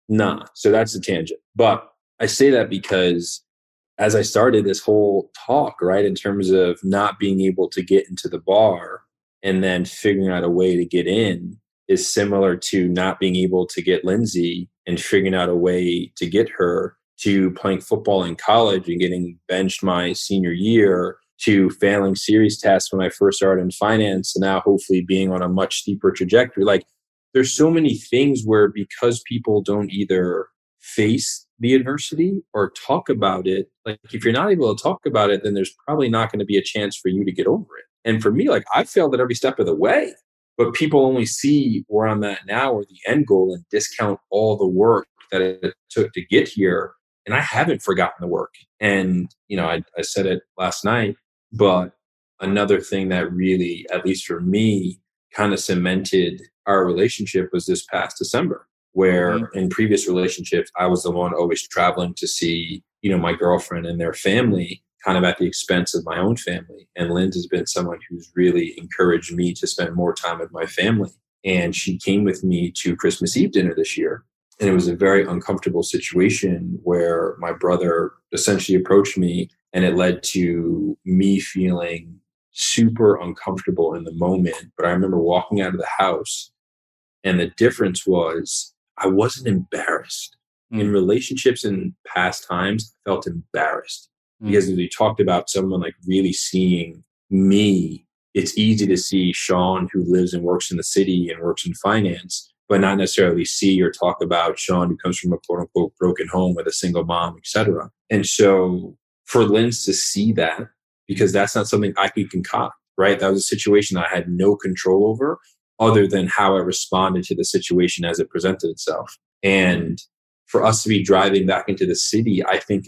nah. So that's the tangent. But I say that because as I started this whole talk, right, in terms of not being able to get into the bar and then figuring out a way to get in is similar to not being able to get Lindsay and figuring out a way to get her, to playing football in college and getting benched my senior year, to failing series tests when I first started in finance, and now hopefully being on a much steeper trajectory. Like, there's so many things where, because people don't either face the adversity or talk about it, like, if you're not able to talk about it, then there's probably not going to be a chance for you to get over it. And for me, like, I failed at every step of the way, but people only see where I'm at now or the end goal and discount all the work that it took to get here. And I haven't forgotten the work. And, you know, I said it last night, but another thing that really, at least for me, kind of cemented our relationship was this past December, where in previous relationships, I was the one always traveling to see, you know, my girlfriend and their family, kind of at the expense of my own family. And Lindsay has been someone who's really encouraged me to spend more time with my family. And she came with me to Christmas Eve dinner this year. And it was a very uncomfortable situation where my brother essentially approached me, and it led to me feeling super uncomfortable in the moment. But I remember walking out of the house, and the difference was I wasn't embarrassed. In relationships in past times, I felt embarrassed because as we talked about someone like really seeing me, it's easy to see Sean, who lives and works in the city and works in finance, but not necessarily see or talk about Sean, who comes from a quote unquote broken home with a single mom, et cetera. And so for Lindsay to see that, because that's not something I could concoct, right? That was a situation I had no control over other than how I responded to the situation as it presented itself. And for us to be driving back into the city, I think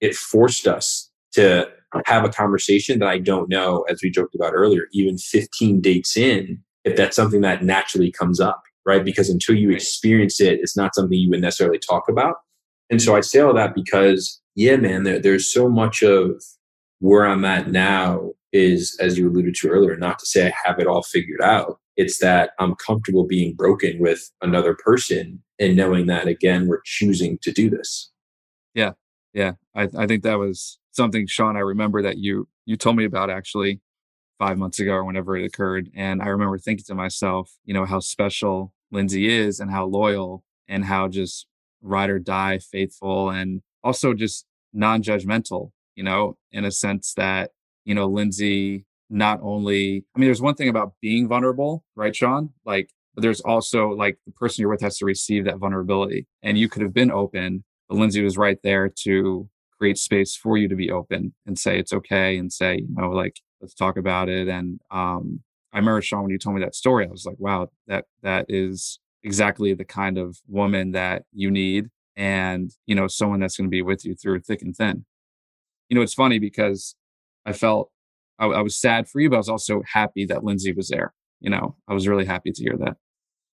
it forced us to have a conversation that I don't know, as we joked about earlier, even 15 dates in, if that's something that naturally comes up, right? Because until you experience it, it's not something you would necessarily talk about. And so I say all that because, yeah, man, there's so much of where I'm at now is, as you alluded to earlier, not to say I have it all figured out. It's that I'm comfortable being broken with another person and knowing that, again, we're choosing to do this. Yeah. Yeah. I think that was something, Sean, I remember that you told me about actually 5 months ago or whenever it occurred. And I remember thinking to myself, you know, how special Lindsay is and how loyal and how just ride or die faithful and also just non-judgmental, you know, in a sense that, you know, Lindsay not only, I mean, there's one thing about being vulnerable, right, Sean? Like, but there's also like the person you're with has to receive that vulnerability. And you could have been open, but Lindsay was right there to create space for you to be open and say, it's okay. And say, you know, like, let's talk about it. And I remember, Sean, when you told me that story, I was like, wow, that is exactly the kind of woman that you need. And, you know, someone that's going to be with you through thick and thin. You know, it's funny because I felt I was sad for you, but I was also happy that Lindsay was there. You know, I was really happy to hear that.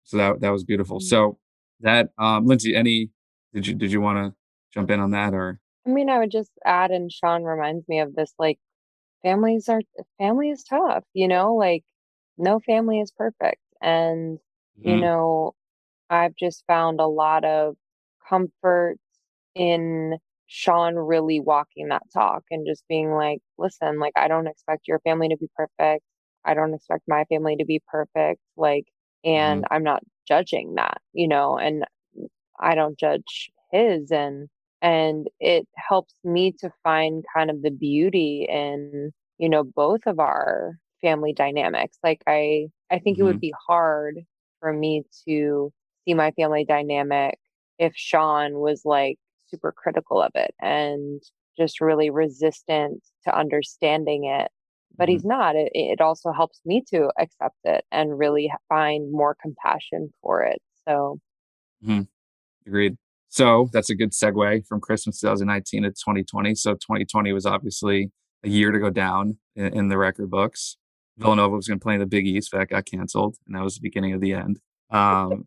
So that was beautiful. So that, Lindsay, did you want to jump in on that or? I mean, I would just add, and Sean reminds me of this, like, family is tough, you know, like no family is perfect. And Mm-hmm. You know, I've just found a lot of comfort in Sean really walking that talk and just being like, listen, like, I don't expect your family to be perfect. I don't expect my family to be perfect. Like, and I'm not judging that, you know, and I don't judge his. And it helps me to find kind of the beauty in, you know, both of our family dynamics. Like, I think it would be hard for me to see my family dynamic if Sean was like super critical of it and just really resistant to understanding it. But he's not. It also helps me to accept it and really find more compassion for it. So, agreed. So that's a good segue from Christmas 2019 to 2020. So 2020 was obviously a year to go down in the record books. Villanova was going to play in the Big East, but that got canceled, and that was the beginning of the end. But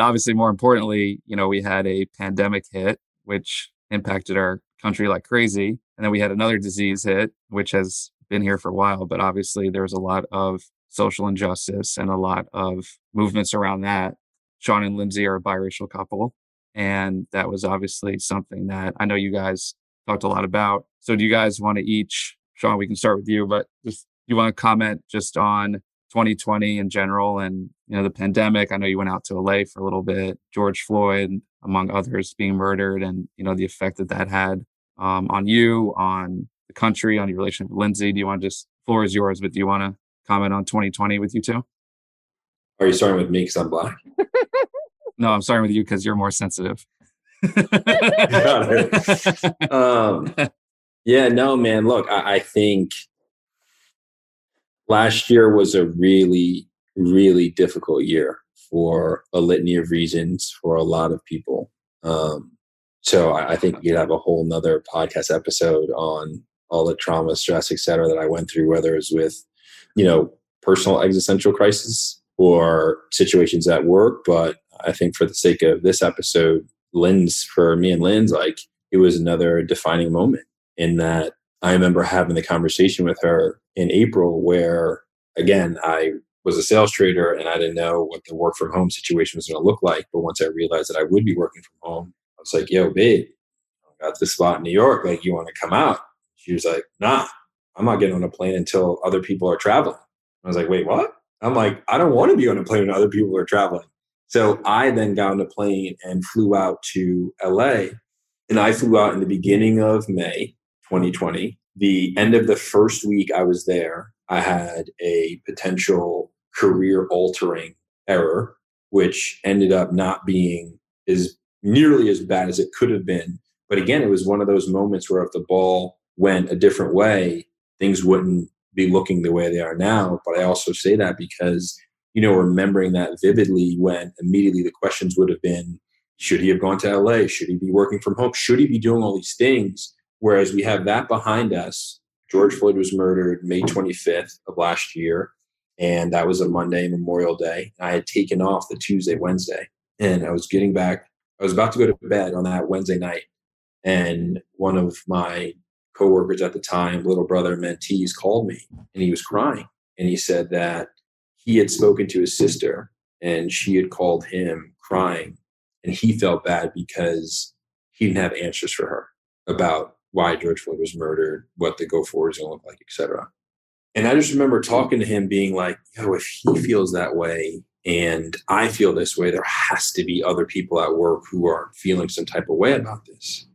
obviously, more importantly, you know, we had a pandemic hit, which impacted our country like crazy. And then we had another disease hit, which has been here for a while. But obviously, there was a lot of social injustice and a lot of movements around that. Sean and Lindsay are a biracial couple. And that was obviously something that I know you guys talked a lot about. So do you guys want to each, Sean, we can start with you, but just, you want to comment just on 2020 in general and, you know, the pandemic. I know you went out to LA for a little bit, George Floyd, among others, being murdered, and, you know, the effect that that had on you, on the country, on your relationship with Lindsay. Do you want to just, floor is yours, but do you want to comment on 2020 with you two? Are you starting with me because I'm Black? No, I'm starting with you because you're more sensitive. Got it. Yeah, no, man, look, I think last year was a really, really difficult year for a litany of reasons for a lot of people. So I think we could have a whole nother podcast episode on all the trauma, stress, et cetera, that I went through, whether it was with, you know, personal existential crisis or situations at work. But I think for the sake of this episode, for me and Linz, like, it was another defining moment in that I remember having the conversation with her in April where, again, I was a sales trader and I didn't know what the work from home situation was going to look like. But once I realized that I would be working from home, I was like, yo, babe, I got this spot in New York. Like, you want to come out? She was like, nah, I'm not getting on a plane until other people are traveling. I was like, wait, what? I'm like, I don't want to be on a plane when other people are traveling. So I then got on a plane and flew out to LA. And I flew out in the beginning of May 2020. The end of the first week I was there, I had a potential career-altering error, which ended up not being as nearly as bad as it could have been. But again, it was one of those moments where if the ball went a different way, things wouldn't be looking the way they are now. But I also say that because, you know, remembering that vividly when immediately the questions would have been, should he have gone to LA? Should he be working from home? Should he be doing all these things? Whereas we have that behind us. George Floyd was murdered May 25th of last year. And that was a Monday, Memorial Day. I had taken off the Tuesday, Wednesday. And I was getting back. I was about to go to bed on that Wednesday night. And one of my coworkers at the time, little brother mentees, called me. And he was crying. And he said that he had spoken to his sister. And she had called him crying. And he felt bad because he didn't have answers for her about why George Floyd was murdered, what the go forward is going to look like, et cetera. And I just remember talking to him being like, yo, if he feels that way and I feel this way, there has to be other people at work who are feeling some type of way about this.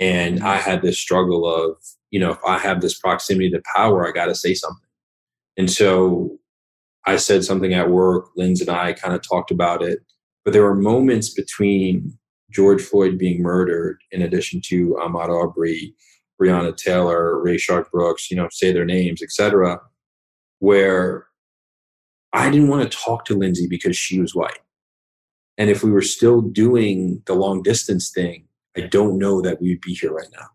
And I had this struggle of, you know, if I have this proximity to power, I got to say something. And so I said something at work. Linz and I kind of talked about it. But there were moments between George Floyd being murdered, in addition to Ahmaud Arbery, Breonna Taylor, Rayshard Brooks, you know, say their names, et cetera, where I didn't want to talk to Lindsay because she was white. And if we were still doing the long distance thing, I don't know that we would be here right now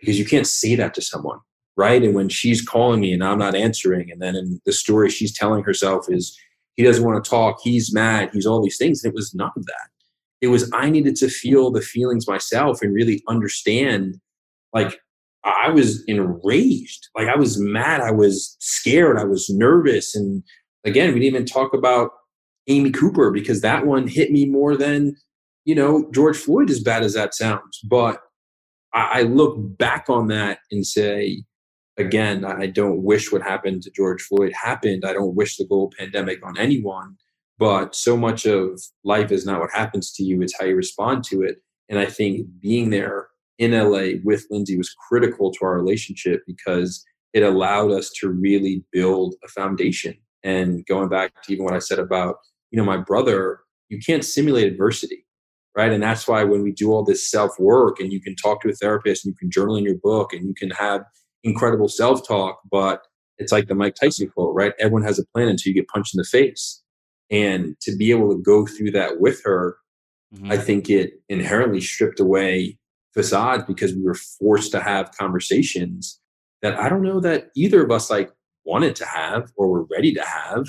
because you can't say that to someone, right? And when she's calling me and I'm not answering, and then in the story she's telling herself is he doesn't want to talk, he's mad, he's all these things. And it was none of that. It was, I needed to feel the feelings myself and really understand, like, I was enraged. Like, I was mad. I was scared. I was nervous. And again, we didn't even talk about Amy Cooper, because that one hit me more than, you know, George Floyd, as bad as that sounds. But I look back on that and say, again, I don't wish what happened to George Floyd happened. I don't wish the global pandemic on anyone, but so much of life is not what happens to you. It's how you respond to it. And I think being there in LA with Lindsay was critical to our relationship because it allowed us to really build a foundation. And going back to even what I said about, you know, my brother, you can't simulate adversity, right? And that's why when we do all this self-work and you can talk to a therapist and you can journal in your book and you can have incredible self-talk, but it's like the Mike Tyson quote, right? Everyone has a plan until you get punched in the face. And to be able to go through that with her, mm-hmm. I think it inherently stripped away facades because we were forced to have conversations that I don't know that either of us like wanted to have or were ready to have.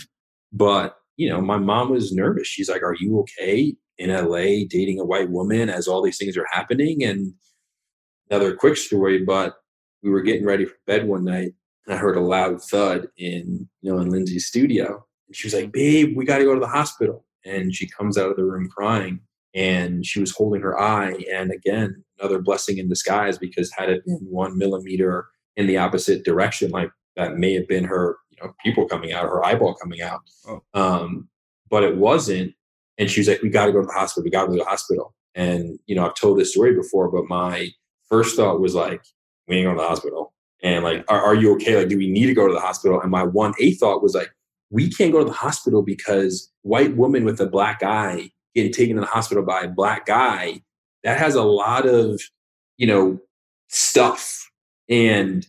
But, you know, my mom was nervous. She's like, are you okay in LA dating a white woman as all these things are happening? And another quick story, but we were getting ready for bed one night and I heard a loud thud in Lindsay's studio. And she was like, babe, we got to go to the hospital. And she comes out of the room crying and she was holding her eye. And again, another blessing in disguise, because had it been 1 millimeter in the opposite direction, like that may have been her, you know, pupil coming out, her eyeball coming out. Oh. But it wasn't. And she was like, we got to go to the hospital. We got to go to the hospital. And, you know, I've told this story before, but my first thought was like, we ain't going to the hospital. And like, are you okay? Like, do we need to go to the hospital? And my 1A thought was like, we can't go to the hospital because white woman with a black eye getting taken to the hospital by a black guy, that has a lot of, you know, stuff. And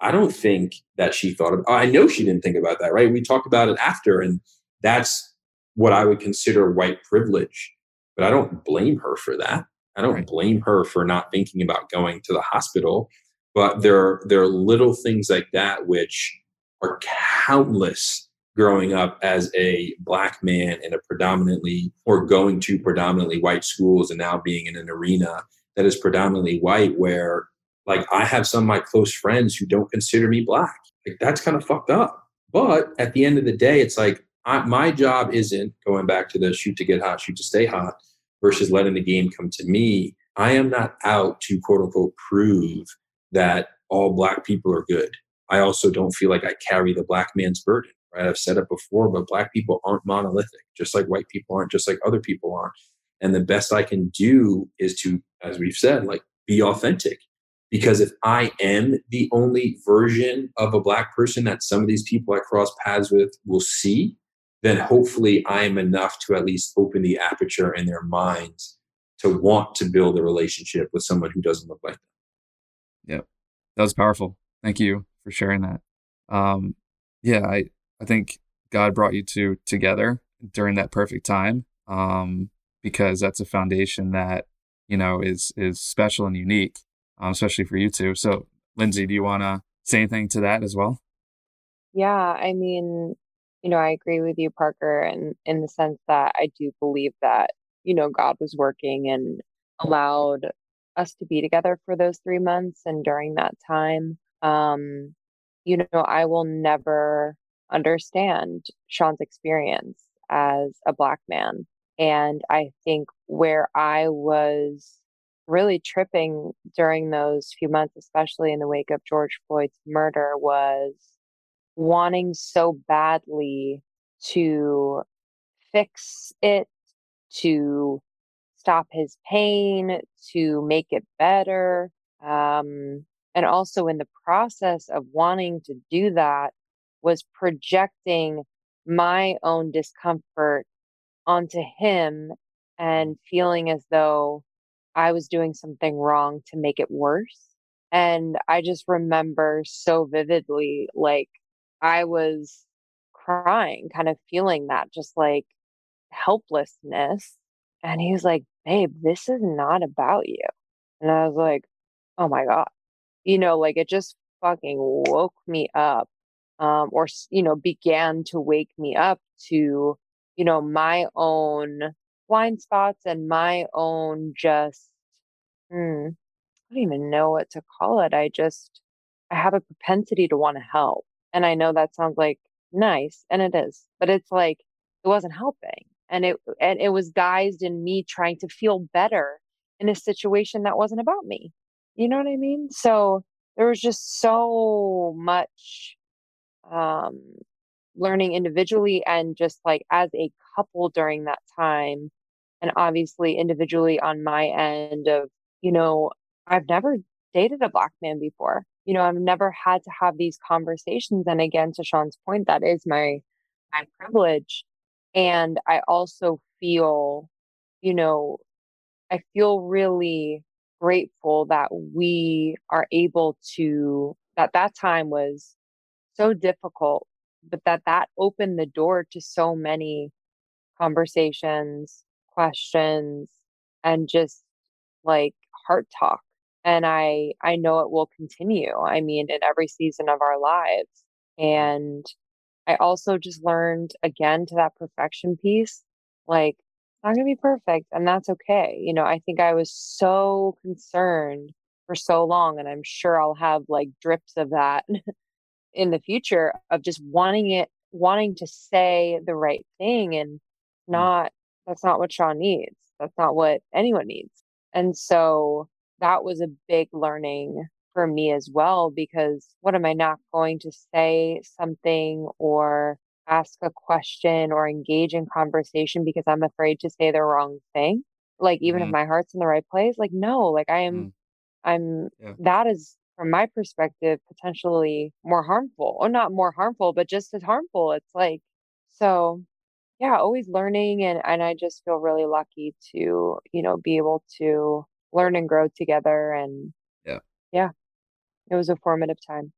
I don't think that she thought of, I know she didn't think about that, right? We talked about it after, and that's what I would consider white privilege. But I don't blame her for that. I don't blame her for not thinking about going to the hospital. But there are little things like that, which are countless growing up as a black man in a predominantly, or going to predominantly white schools, and now being in an arena that is predominantly white, where like I have some of my close friends who don't consider me black. Like that's kind of fucked up. But at the end of the day, it's like my job isn't, going back to the shoot to get hot, shoot to stay hot versus letting the game come to me. I am not out to quote unquote prove that all black people are good. I also don't feel like I carry the black man's burden, right? I've said it before, but black people aren't monolithic, just like white people aren't, just like other people aren't. And the best I can do is to, as we've said, like be authentic. Because if I am the only version of a black person that some of these people I cross paths with will see, then hopefully I am enough to at least open the aperture in their minds to want to build a relationship with someone who doesn't look like them. Yep. That was powerful. Thank you for sharing that. I think God brought you two together during that perfect time, because that's a foundation that, you know, is special and unique, especially for you two. So Lindsay, do you want to say anything to that as well? Yeah. I mean, you know, I agree with you, Parker, and in the sense that I do believe that, you know, God was working and allowed us to be together for those 3 months. And during that time, you know, I will never understand Sean's experience as a black man. And I think where I was really tripping during those few months, especially in the wake of George Floyd's murder, was wanting so badly to fix it, to stop his pain, to make it better. And also in the process of wanting to do that was projecting my own discomfort onto him and feeling as though I was doing something wrong to make it worse. And I just remember so vividly, like I was crying, kind of feeling that just like helplessness. And he was like, babe, this is not about you. And I was like, oh my God, you know, like it just fucking woke me up, or, you know, began to wake me up to, you know, my own blind spots and my own just, I don't even know what to call it. I have a propensity to want to help. And I know that sounds like nice, and it is, but it's like, it wasn't helping. And it was guised in me trying to feel better in a situation that wasn't about me. You know what I mean? So there was just so much learning individually and just like as a couple during that time. And obviously individually on my end of, you know, I've never dated a Black man before. You know, I've never had to have these conversations. And again, to Sean's point, that is my privilege. And I also feel, you know, I feel really grateful that we are able to, that time was so difficult, but that opened the door to so many conversations, questions, and just like heart talk. And I know it will continue. I mean, in every season of our lives. And I also just learned again to that perfection piece, like, it's not going to be perfect and that's okay. You know, I think I was so concerned for so long, and I'm sure I'll have like drips of that in the future of just wanting to say the right thing and not, that's not what Sean needs. That's not what anyone needs. And so that was a big learning for me as well, because what am I not going to say something or ask a question or engage in conversation because I'm afraid to say the wrong thing? Like, even if my heart's in the right place, like, no, like I am, that is from my perspective, potentially more harmful, or not more harmful, but just as harmful. It's like, so yeah, always learning. And I just feel really lucky to, you know, be able to learn and grow together. And yeah, it was a formative time.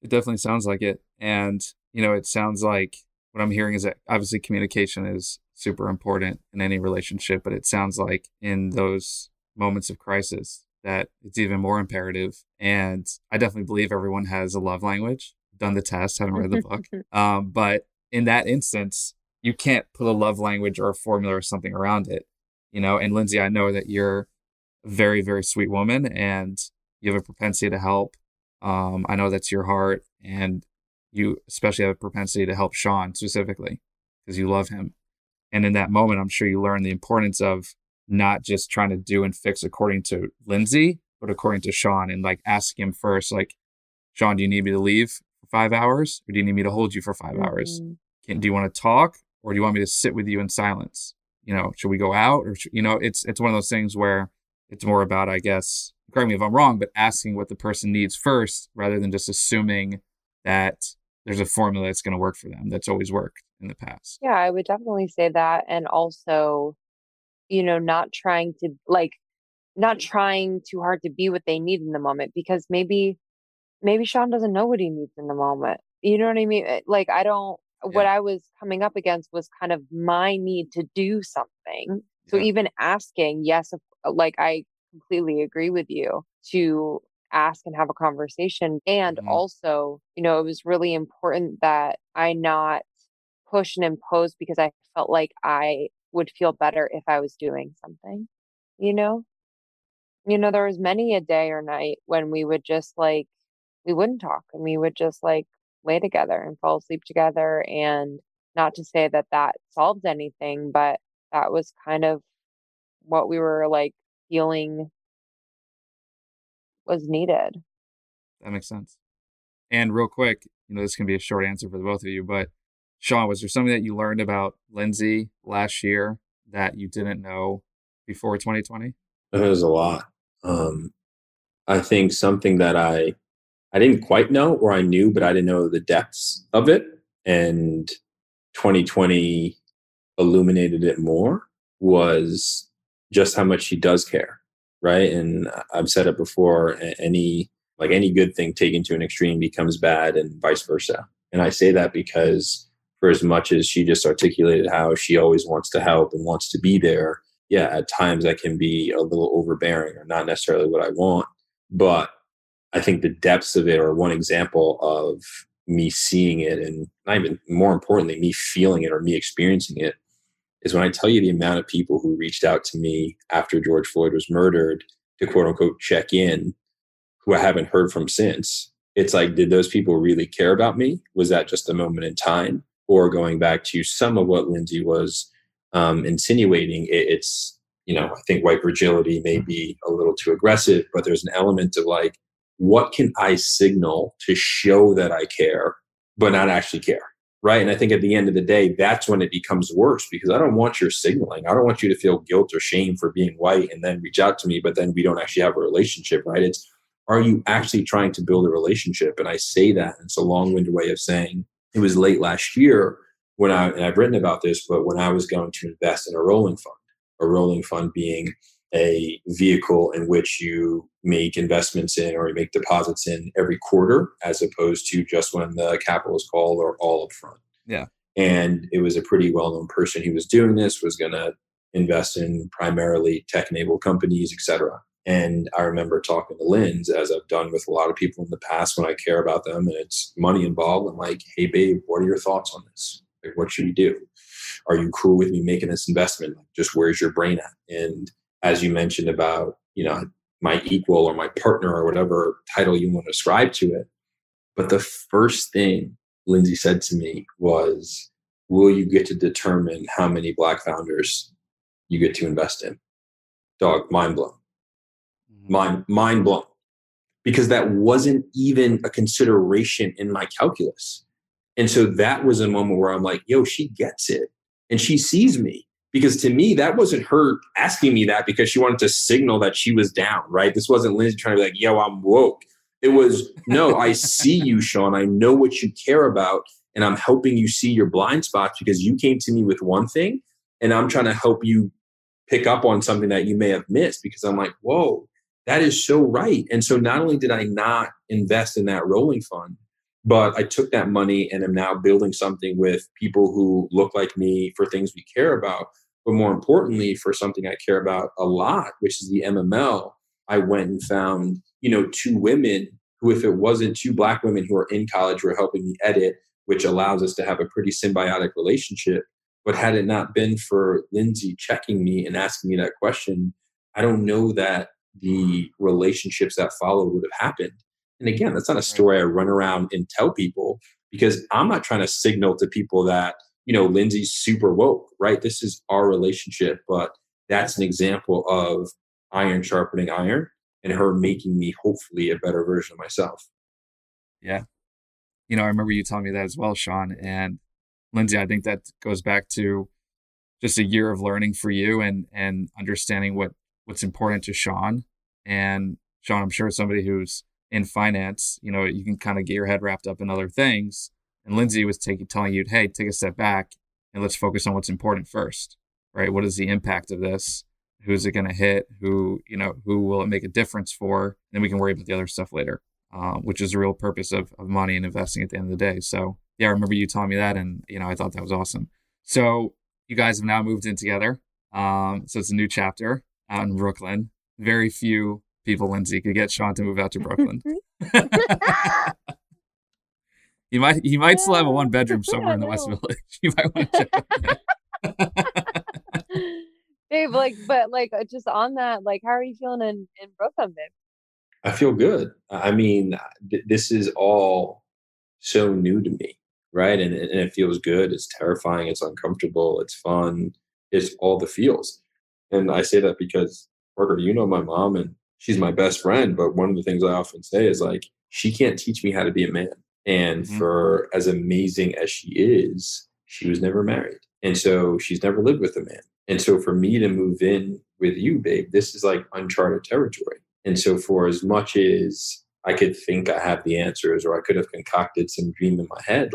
It definitely sounds like it. And, you know, it sounds like what I'm hearing is that obviously communication is super important in any relationship, but it sounds like in those moments of crisis that it's even more imperative. And I definitely believe everyone has a love language. Done the test, haven't read the book. But in that instance, you can't put a love language or a formula or something around it, you know? And Lindsay, I know that you're a very, very sweet woman and you have a propensity to help. I know that's your heart, and you especially have a propensity to help Sean specifically because you love him. And in that moment, I'm sure you learned the importance of not just trying to do and fix according to Lindsay, but according to Sean, and like ask him first, like, Sean, do you need me to leave for 5 hours, or do you need me to hold you for 5 hours? Do you want to talk, or do you want me to sit with you in silence? You know, should we go out, or you know, it's one of those things where it's more about, I guess, correct me if I'm wrong, but asking what the person needs first rather than just assuming that there's a formula that's going to work for them. That's always worked in the past. Yeah, I would definitely say that. And also, you know, not trying too hard to be what they need in the moment, because maybe Sean doesn't know what he needs in the moment. You know what I mean? Like, what I was coming up against was kind of my need to do something. So even asking, yes, like I completely agree with you, to ask and have a conversation. And also, you know, it was really important that I not push and impose, because I felt like I would feel better if I was doing something, you know? You know, there was many a day or night when we would just like, we wouldn't talk, and we would just like lay together and fall asleep together. And not to say that that solved anything, but that was kind of what we were like feeling was needed. That makes sense. And real quick, you know, this can be a short answer for the both of you, but Sean, was there something that you learned about Lindsay last year that you didn't know before 2020? There's a lot. I think something that I didn't quite know, or I knew, but I didn't know the depths of it. And 2020 illuminated it more, was just how much she does care, right? And I've said it before, any good thing taken to an extreme becomes bad, and vice versa. And I say that because for as much as she just articulated how she always wants to help and wants to be there, yeah, at times that can be a little overbearing or not necessarily what I want. But I think the depths of it are one example of me seeing it, and not even, more importantly, me feeling it or me experiencing it, is when I tell you the amount of people who reached out to me after George Floyd was murdered to quote unquote check in, who I haven't heard from since. It's like, did those people really care about me? Was that just a moment in time? or going back to some of what Lindsay was insinuating, it's, you know, I think white fragility may be a little too aggressive, but there's an element of like, what can I signal to show that I care, but not actually care, right? And I think at the end of the day, that's when it becomes worse, because I don't want your signaling. I don't want you to feel guilt or shame for being white and then reach out to me, but then we don't actually have a relationship, right? It's, are you actually trying to build a relationship? And I say that, and it's a long-winded way of saying it was late last year when I've written about this, but when I was going to invest in a rolling fund being a vehicle in which you make investments in, or you make deposits in every quarter, as opposed to just when the capital is called or all up front. Yeah. And it was a pretty well-known person who was doing this, was going to invest in primarily tech-enabled companies, et cetera. And I remember talking to Linz, as I've done with a lot of people in the past when I care about them and it's money involved. I'm like, hey, babe, what are your thoughts on this? Like, what should we do? Are you cool with me making this investment? Just where's your brain at? And as you mentioned about, you know, my equal or my partner or whatever title you want to ascribe to it. But the first thing Lindsay said to me was, will you get to determine how many Black founders you get to invest in? Dog, mind blown. Mind blown, because that wasn't even a consideration in my calculus. And so that was a moment where I'm like, yo, she gets it. And she sees me, because to me, that wasn't her asking me that because she wanted to signal that she was down, right? This wasn't Lindsay trying to be like, yo, I'm woke. It was, no, I see you, Sean. I know what you care about. And I'm helping you see your blind spots, because you came to me with one thing and I'm trying to help you pick up on something that you may have missed, because I'm like, whoa, that is so right. And so not only did I not invest in that rolling fund, but I took that money and am now building something with people who look like me for things we care about. But more importantly, for something I care about a lot, which is the MML, I went and found, you know, two women who, if it wasn't two Black women who are in college, were helping me edit, which allows us to have a pretty symbiotic relationship. But had it not been for Lindsay checking me and asking me that question, I don't know that the relationships that followed would have happened. And again, that's not a story I run around and tell people, because I'm not trying to signal to people that, you know, Lindsay's super woke, right? This is our relationship, but that's an example of iron sharpening iron and her making me hopefully a better version of myself. Yeah. You know, I remember you telling me that as well, Sean. And Lindsay, I think that goes back to just a year of learning for you and understanding what's important to Sean. And Sean, I'm sure somebody who's in finance, you know, you can kind of get your head wrapped up in other things. And Lindsay was telling you, hey, take a step back and let's focus on what's important first, right? What is the impact of this? Who's it going to hit? Who will it make a difference for? And then we can worry about the other stuff later, which is the real purpose of money and investing at the end of the day. So yeah, I remember you telling me that. And, you know, I thought that was awesome. So you guys have now moved in together. So it's a new chapter out in Brooklyn. Very few people, Lindsay, could get Sean to move out to Brooklyn. He might still have a one bedroom somewhere in the West Village. You might want to check. Babe, just on that, how are you feeling in Brooklyn, babe? I feel good. I mean, this is all so new to me, right? And it feels good. It's terrifying. It's uncomfortable. It's fun. It's all the feels. And I say that because, Parker, you know my mom and she's my best friend. But one of the things I often say is she can't teach me how to be a man. And for as amazing as she is, she was never married. And so she's never lived with a man. And so for me to move in with you, babe, this is uncharted territory. And so for as much as I could think I have the answers, or I could have concocted some dream in my head,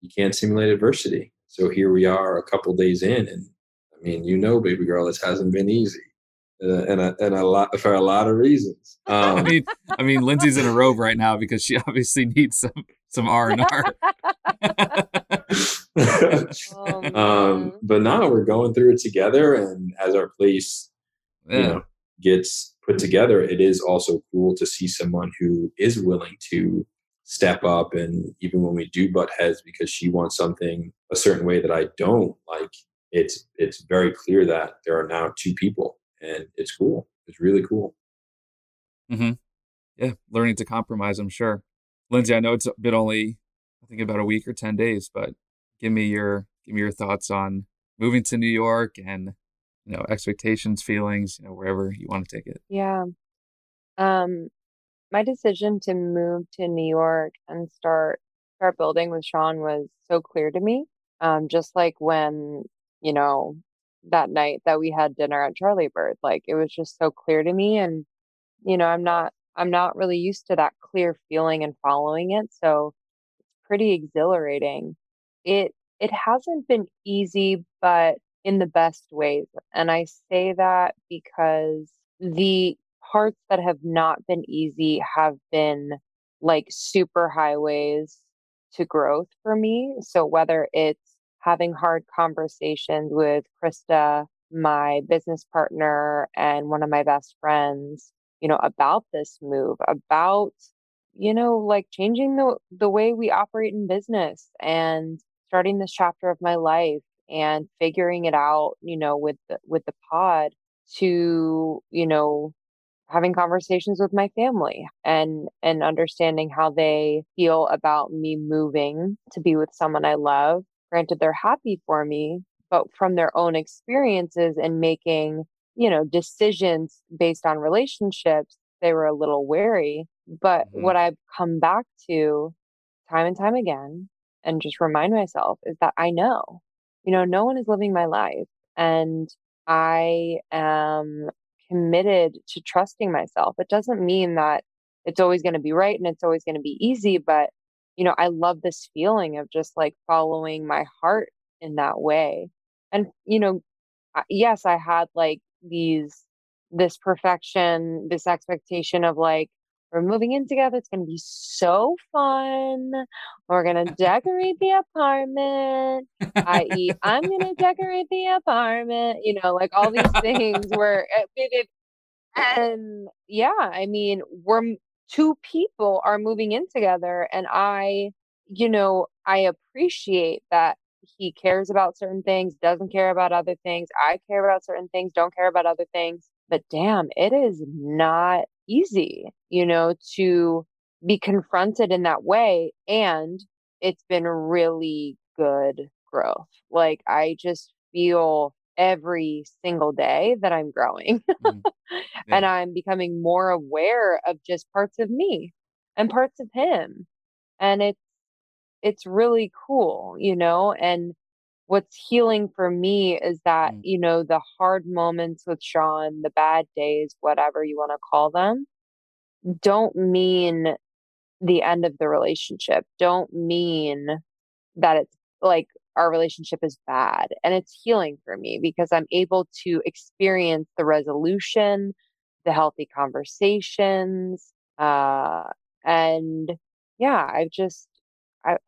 you can't simulate adversity. So here we are a couple days in, and I mean, you know, baby girl, this hasn't been easy. For a lot of reasons. I mean, Lindsay's in a robe right now because she obviously needs some R&R. But now we're going through it together, and as our place, gets put together, it is also cool to see someone who is willing to step up. And even when we do butt heads because she wants something a certain way that I don't, it's very clear that there are now two people. And it's cool. It's really cool. Mm-hmm. Yeah. Learning to compromise, I'm sure. Lindsay, I know it's been only, I think, about a week or 10 days, but give me your thoughts on moving to New York and, you know, expectations, feelings, you know, wherever you want to take it. Yeah. My decision to move to New York and start building with Sean was so clear to me. Just like when, you know, that night that we had dinner at Charlie Bird, like it was just so clear to me. And, you know, I'm not really used to that clear feeling and following it. So it's pretty exhilarating. It hasn't been easy, but in the best ways. And I say that because the parts that have not been easy have been like super highways to growth for me. So whether it's having hard conversations with Krista, my business partner, and one of my best friends, you know, about this move, about, you know, like changing the way we operate in business and starting this chapter of my life and figuring it out, you know, with the pod, to, you know, having conversations with my family and understanding how they feel about me moving to be with someone I love. Granted, they're happy for me, but from their own experiences and making, you know, decisions based on relationships, they were a little wary. But what I've come back to time and time again, and just remind myself, is that I know, you know, no one is living my life, and I am committed to trusting myself. It doesn't mean that it's always going to be right and it's always going to be easy, but, you know, I love this feeling of just like following my heart in that way. And, you know, yes, I had like this perfection, this expectation of like, we're moving in together. It's going to be so fun. We're going to decorate the apartment, i.e. I'm going to decorate the apartment, you know, like all these things were, and yeah, I mean, two people are moving in together, and I, you know, I appreciate that he cares about certain things, doesn't care about other things. I care about certain things, don't care about other things. But damn, it is not easy, you know, to be confronted in that way. And it's been really good growth. Like I just feel every single day that I'm growing yeah. And I'm becoming more aware of just parts of me and parts of him. And it's really cool, you know, and what's healing for me is that, you know, the hard moments with Sean, the bad days, whatever you want to call them, don't mean the end of the relationship, don't mean that it's like our relationship is bad. And it's healing for me because I'm able to experience the resolution, the healthy conversations. And yeah,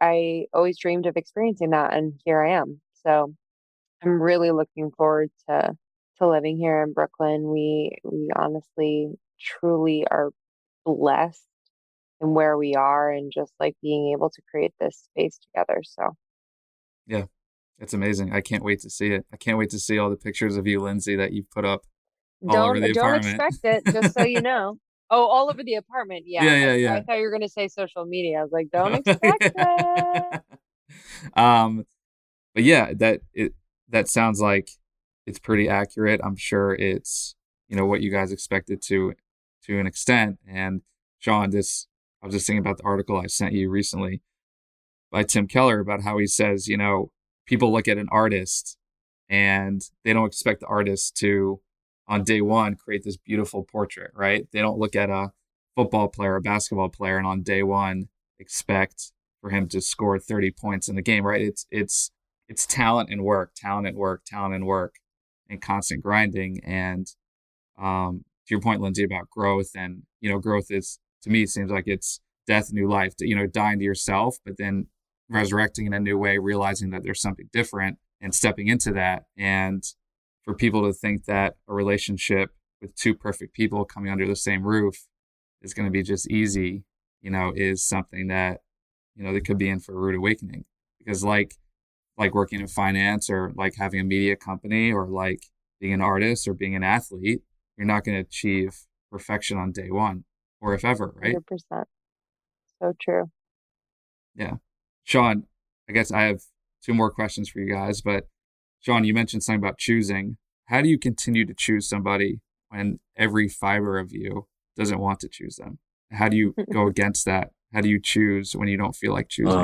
I always dreamed of experiencing that. And here I am. So I'm really looking forward to living here in Brooklyn. We honestly, truly are blessed in where we are and just like being able to create this space together. So yeah, it's amazing. I can't wait to see it. I can't wait to see all the pictures of you, Lindsay, that you've put up over the apartment. Don't expect it, just so you know. Oh, all over the apartment. Yeah. Yeah. I thought you were going to say social media. I was like, don't expect it. But yeah, that sounds like it's pretty accurate. I'm sure it's, you know, what you guys expected to an extent. And Sean, I was just thinking about the article I sent you recently by Tim Keller about how he says, you know, people look at an artist and they don't expect the artist to, on day one, create this beautiful portrait, right? They don't look at a football player, a basketball player, and on day one expect for him to score 30 points in the game, right? It's talent and work, and constant grinding. And to your point, Lindsay, about growth, and, you know, growth is, to me, it seems like it's death, new life, you know, dying to yourself, but then resurrecting in a new way, realizing that there's something different and stepping into that. And for people to think that a relationship with two perfect people coming under the same roof is going to be just easy, you know, is something that, you know, that could be in for a rude awakening. Because like working in finance, or like having a media company, or like being an artist or being an athlete, you're not going to achieve perfection on day one, or if ever, right? 100%. So true. Yeah. Sean, I guess I have two more questions for you guys. But Sean, you mentioned something about choosing. How do you continue to choose somebody when every fiber of you doesn't want to choose them? How do you go against that? How do you choose when you don't feel like choosing?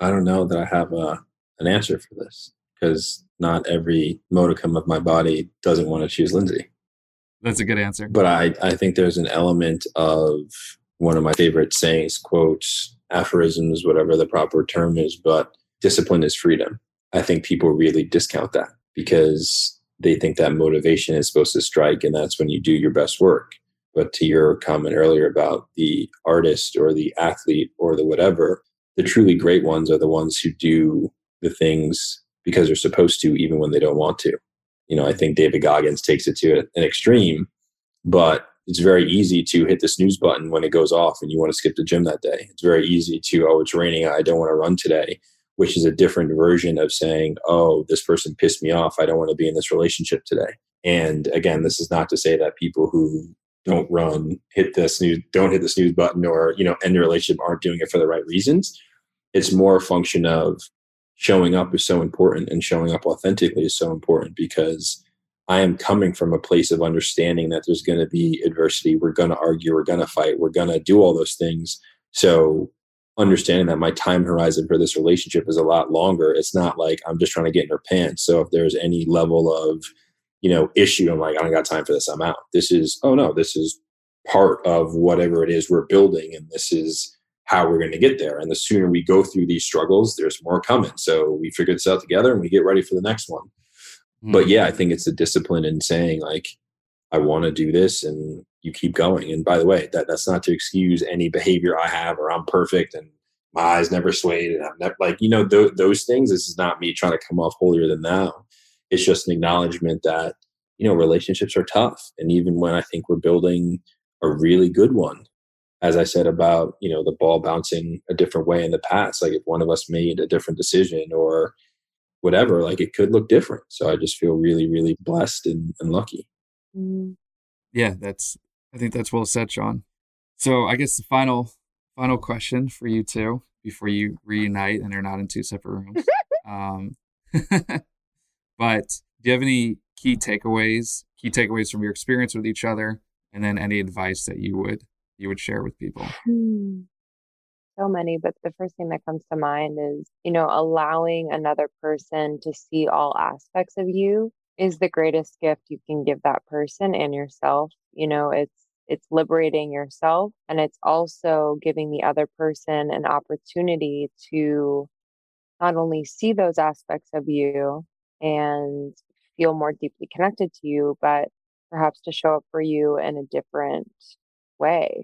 I don't know that I have an answer for this, because not every modicum of my body doesn't want to choose Lindsay. That's a good answer. But I think there's an element of one of my favorite sayings, quotes, aphorisms, whatever the proper term is, but discipline is freedom. I think people really discount that because they think that motivation is supposed to strike, and that's when you do your best work. But to your comment earlier about the artist or the athlete or the whatever, the truly great ones are the ones who do the things because they're supposed to, even when they don't want to. You know, I think David Goggins takes it to an extreme, but it's very easy to hit the snooze button when it goes off and you want to skip the gym that day. It's very easy to, oh, it's raining, I don't want to run today, which is a different version of saying, oh, this person pissed me off, I don't want to be in this relationship today. And again, this is not to say that people who don't run, don't hit the snooze button or, you know, end the relationship aren't doing it for the right reasons. It's more a function of showing up is so important, and showing up authentically is so important, because I am coming from a place of understanding that there's going to be adversity. We're going to argue, we're going to fight, we're going to do all those things. So understanding that my time horizon for this relationship is a lot longer. It's not like I'm just trying to get in her pants. So if there's any level of, you know, issue, I'm like, I don't got time for this, I'm out. This is part of whatever it is we're building, and this is how we're going to get there. And the sooner we go through these struggles, there's more coming. So we figure this out together and we get ready for the next one. Mm-hmm. But yeah, I think it's the discipline in saying, like, I want to do this, and you keep going. And by the way, that's not to excuse any behavior I have, or I'm perfect and my eyes never swayed. And I'm never, like, you know, those things, this is not me trying to come off holier than thou. It's just an acknowledgement that, you know, relationships are tough. And even when I think we're building a really good one, as I said about, you know, the ball bouncing a different way in the past, like if one of us made a different decision or whatever, like it could look different. So I just feel really, really blessed and lucky. Yeah, I think that's well said, Sean. So I guess the final question for you two before you reunite and they're not in two separate rooms. But do you have any key takeaways from your experience with each other, and then any advice that you would share with people? So many, but the first thing that comes to mind is, you know, allowing another person to see all aspects of you is the greatest gift you can give that person and yourself. You know, it's liberating yourself, and it's also giving the other person an opportunity to not only see those aspects of you and feel more deeply connected to you, but perhaps to show up for you in a different way.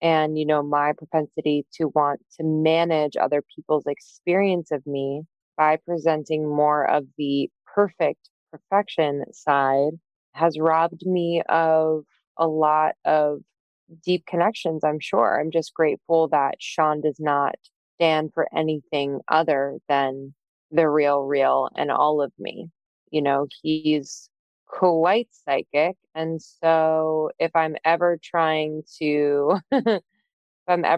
And, you know, my propensity to want to manage other people's experience of me by presenting more of the perfection side has robbed me of a lot of deep connections, I'm sure. I'm just grateful that Sean does not stand for anything other than the real and all of me. You know, he's quite psychic. And so if I'm ever trying to, not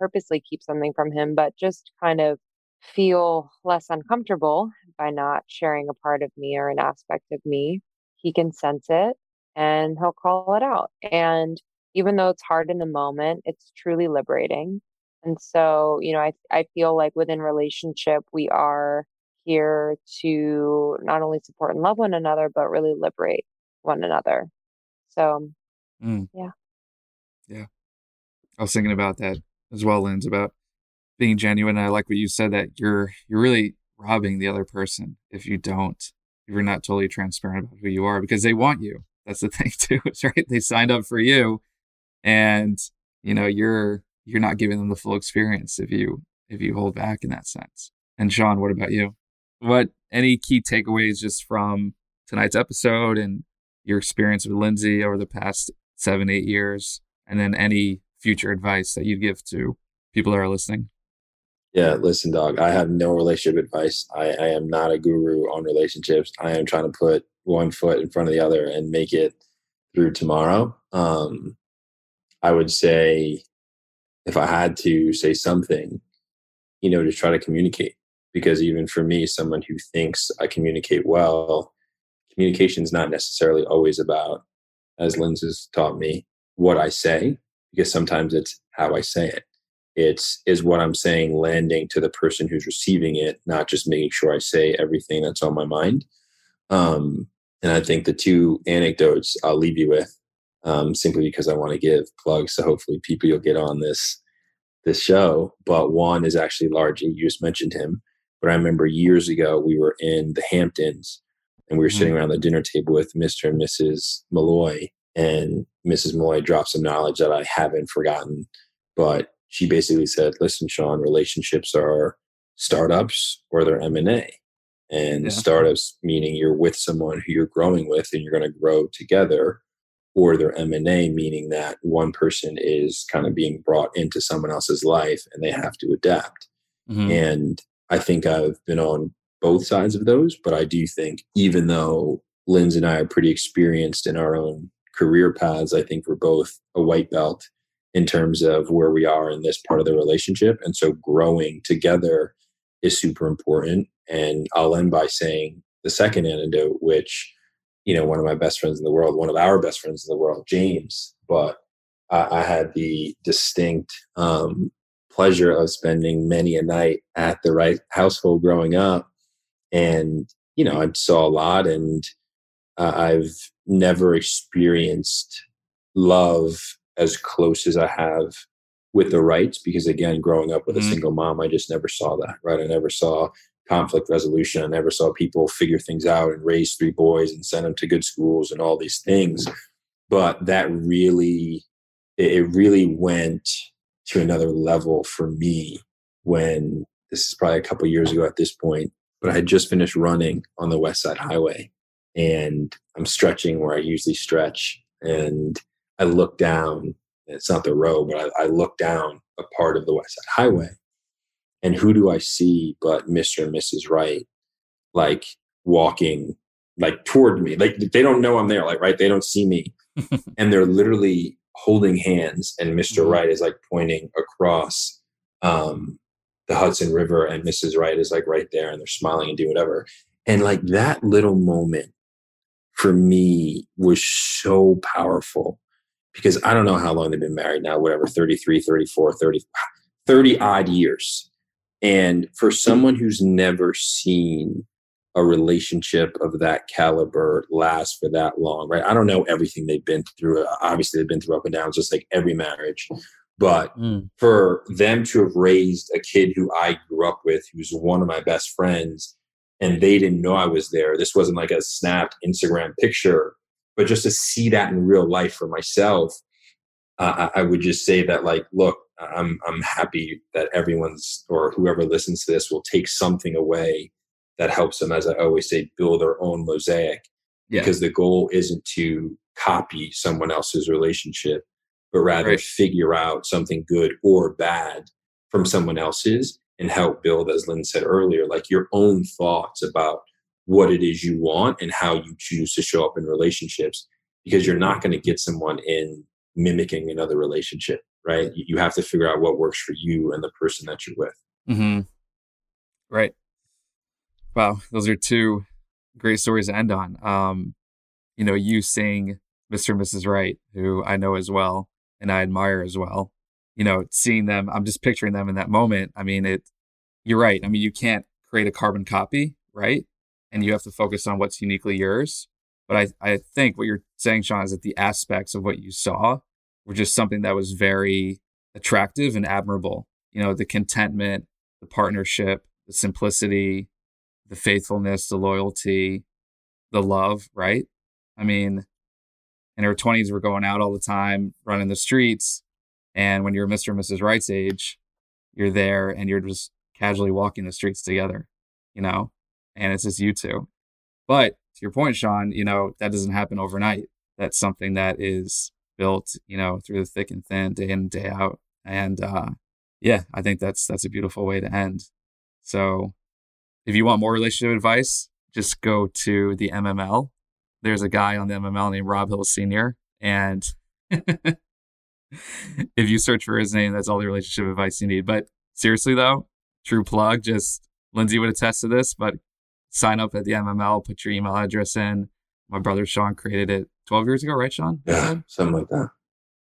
purposely keep something from him, but just kind of feel less uncomfortable by not sharing a part of me or an aspect of me, he can sense it and he'll call it out. And even though it's hard in the moment, it's truly liberating. And so, you know, I feel like within relationship, we are here to not only support and love one another, but really liberate one another. So, yeah. I was thinking about that as well, Linz, about being genuine. And I like what you said, that you're really robbing the other person if you're not totally transparent about who you are, because they want you. That's the thing too, right? They signed up for you, and you know you're not giving them the full experience if you hold back in that sense. And Sean, what about you? What any key takeaways just from tonight's episode and your experience with Lindsay over the past 7-8 years, and then any future advice that you'd give to people that are listening? Yeah, listen, dog, I have no relationship advice. I am not a guru on relationships. I am trying to put one foot in front of the other and make it through tomorrow. I would say, if I had to say something, you know, just try to communicate. Because even for me, someone who thinks I communicate well, communication is not necessarily always about, as Lindsay has taught me, what I say, because sometimes it's how I say it. Is what I'm saying landing to the person who's receiving it, not just making sure I say everything that's on my mind. And I think the two anecdotes I'll leave you with, simply because I want to give plugs. So hopefully people will get on this show. But one is actually large. You just mentioned him. But I remember years ago, we were in the Hamptons and we were sitting around the dinner table with Mr. and Mrs. Malloy. And Mrs. Malloy dropped some knowledge that I haven't forgotten. But she basically said, listen, Sean, relationships are startups or they're M&A. And startups, meaning you're with someone who you're growing with and you're going to grow together, or they're M&A, meaning that one person is kind of being brought into someone else's life and they have to adapt. Mm-hmm. And I think I've been on both sides of those, but I do think even though Lindsay and I are pretty experienced in our own career paths, I think we're both a white belt in terms of where we are in this part of the relationship. And so growing together is super important. And I'll end by saying the second anecdote, which, you know, one of my best friends in the world, one of our best friends in the world, James, but I had the distinct pleasure of spending many a night at the right household growing up. And, you know, I saw a lot, and I've never experienced love as close as I have with the rights, because again, growing up with a single mom, I just never saw that, right? I never saw conflict resolution. I never saw people figure things out and raise three boys and send them to good schools and all these things. But that really, it really went to another level for me when, this is probably a couple of years ago at this point, but I had just finished running on the West Side Highway and I'm stretching where I usually stretch. And I look down, it's not the road, but I look down a part of the West Side Highway, and who do I see but Mr. and Mrs. Wright, like walking like toward me, like they don't know I'm there, like, right. They don't see me. And they're literally holding hands. And Mr. Wright is like pointing across the Hudson River, and Mrs. Wright is like right there, and they're smiling and doing whatever. And like that little moment for me was so powerful. Because I don't know how long they've been married now, whatever, 33, 34, 30 odd years. And for someone who's never seen a relationship of that caliber last for that long, right? I don't know everything they've been through. Obviously, they've been through up and downs, just like every marriage. But for them to have raised a kid who I grew up with, who's one of my best friends, and they didn't know I was there. This wasn't like a snapped Instagram picture. But just to see that in real life for myself, I would just say that, like, look, I'm happy that everyone's, or whoever listens to this, will take something away that helps them, as I always say, build their own mosaic. Yeah. Because the goal isn't to copy someone else's relationship, but rather figure out something good or bad from someone else's and help build, as Lynn said earlier, like your own thoughts about what it is you want and how you choose to show up in relationships, because you're not going to get someone in mimicking another relationship, right? You have to figure out what works for you and the person that you're with. Mm-hmm. Right. Wow. Those are two great stories to end on. You know, you seeing Mr. and Mrs. Wright, who I know as well, and I admire as well, you know, seeing them, I'm just picturing them in that moment. I mean, you're right. I mean, you can't create a carbon copy, right? And you have to focus on what's uniquely yours. But I think what you're saying, Sean, is that the aspects of what you saw were just something that was very attractive and admirable. You know, the contentment, the partnership, the simplicity, the faithfulness, the loyalty, the love, right? I mean, in our 20s, we're going out all the time, running the streets. And when you're Mr. and Mrs. Wright's age, you're there and you're just casually walking the streets together, you know? And it's just you two. But to your point, Sean, you know, that doesn't happen overnight. That's something that is built, you know, through the thick and thin, day in and day out. And yeah, I think that's a beautiful way to end. So if you want more relationship advice, just go to the MML. There's a guy on the MML named Rob Hill Sr. And if you search for his name, that's all the relationship advice you need. But seriously, though, true plug, just Lindsay would attest to this, but sign up at the MML, put your email address in. My brother Sean created it 12 years ago, right, Sean? Yeah, something like that.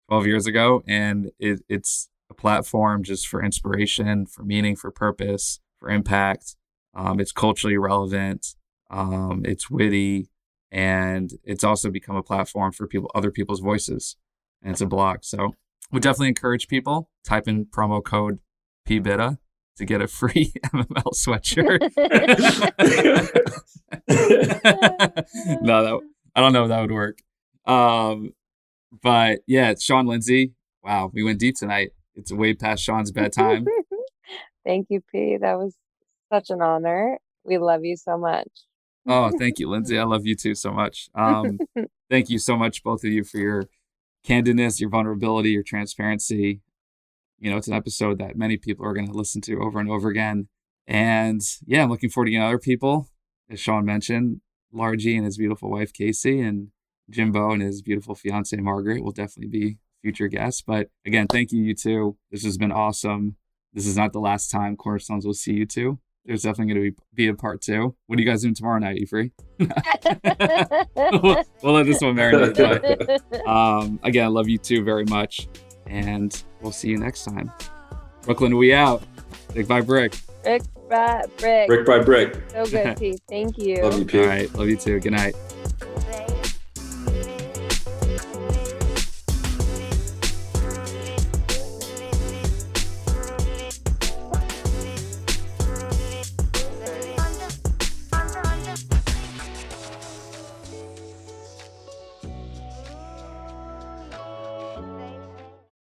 12 years ago, and it's a platform just for inspiration, for meaning, for purpose, for impact. It's culturally relevant. It's witty, and it's also become a platform for people, other people's voices, and it's a blog. So we definitely encourage people, type in promo code PBITA to get a free MML sweatshirt. I don't know if that would work. But yeah, it's Sean, Lindsay. Wow, we went deep tonight. It's way past Sean's bedtime. Thank you, P. That was such an honor. We love you so much. Oh, thank you, Lindsay. I love you too so much. Thank you so much, both of you, for your candidness, your vulnerability, your transparency. You know, it's an episode that many people are going to listen to over and over again. And yeah, I'm looking forward to getting other people, as Sean mentioned, Largie and his beautiful wife, Casey, and Jimbo and his beautiful fiance, Margaret, will definitely be future guests. But again, thank you, you two. This has been awesome. This is not the last time Cornerstones will see you two. There's definitely going to be a part two. What are you guys doing tomorrow night? You free? We'll let this one marinate. But, again, I love you two very much. And we'll see you next time. Brooklyn, we out. Brick by Brick. Brick by Brick. Brick by Brick. So good, Pete. Thank you. Love you, Pete. All right. Love you too. Good night.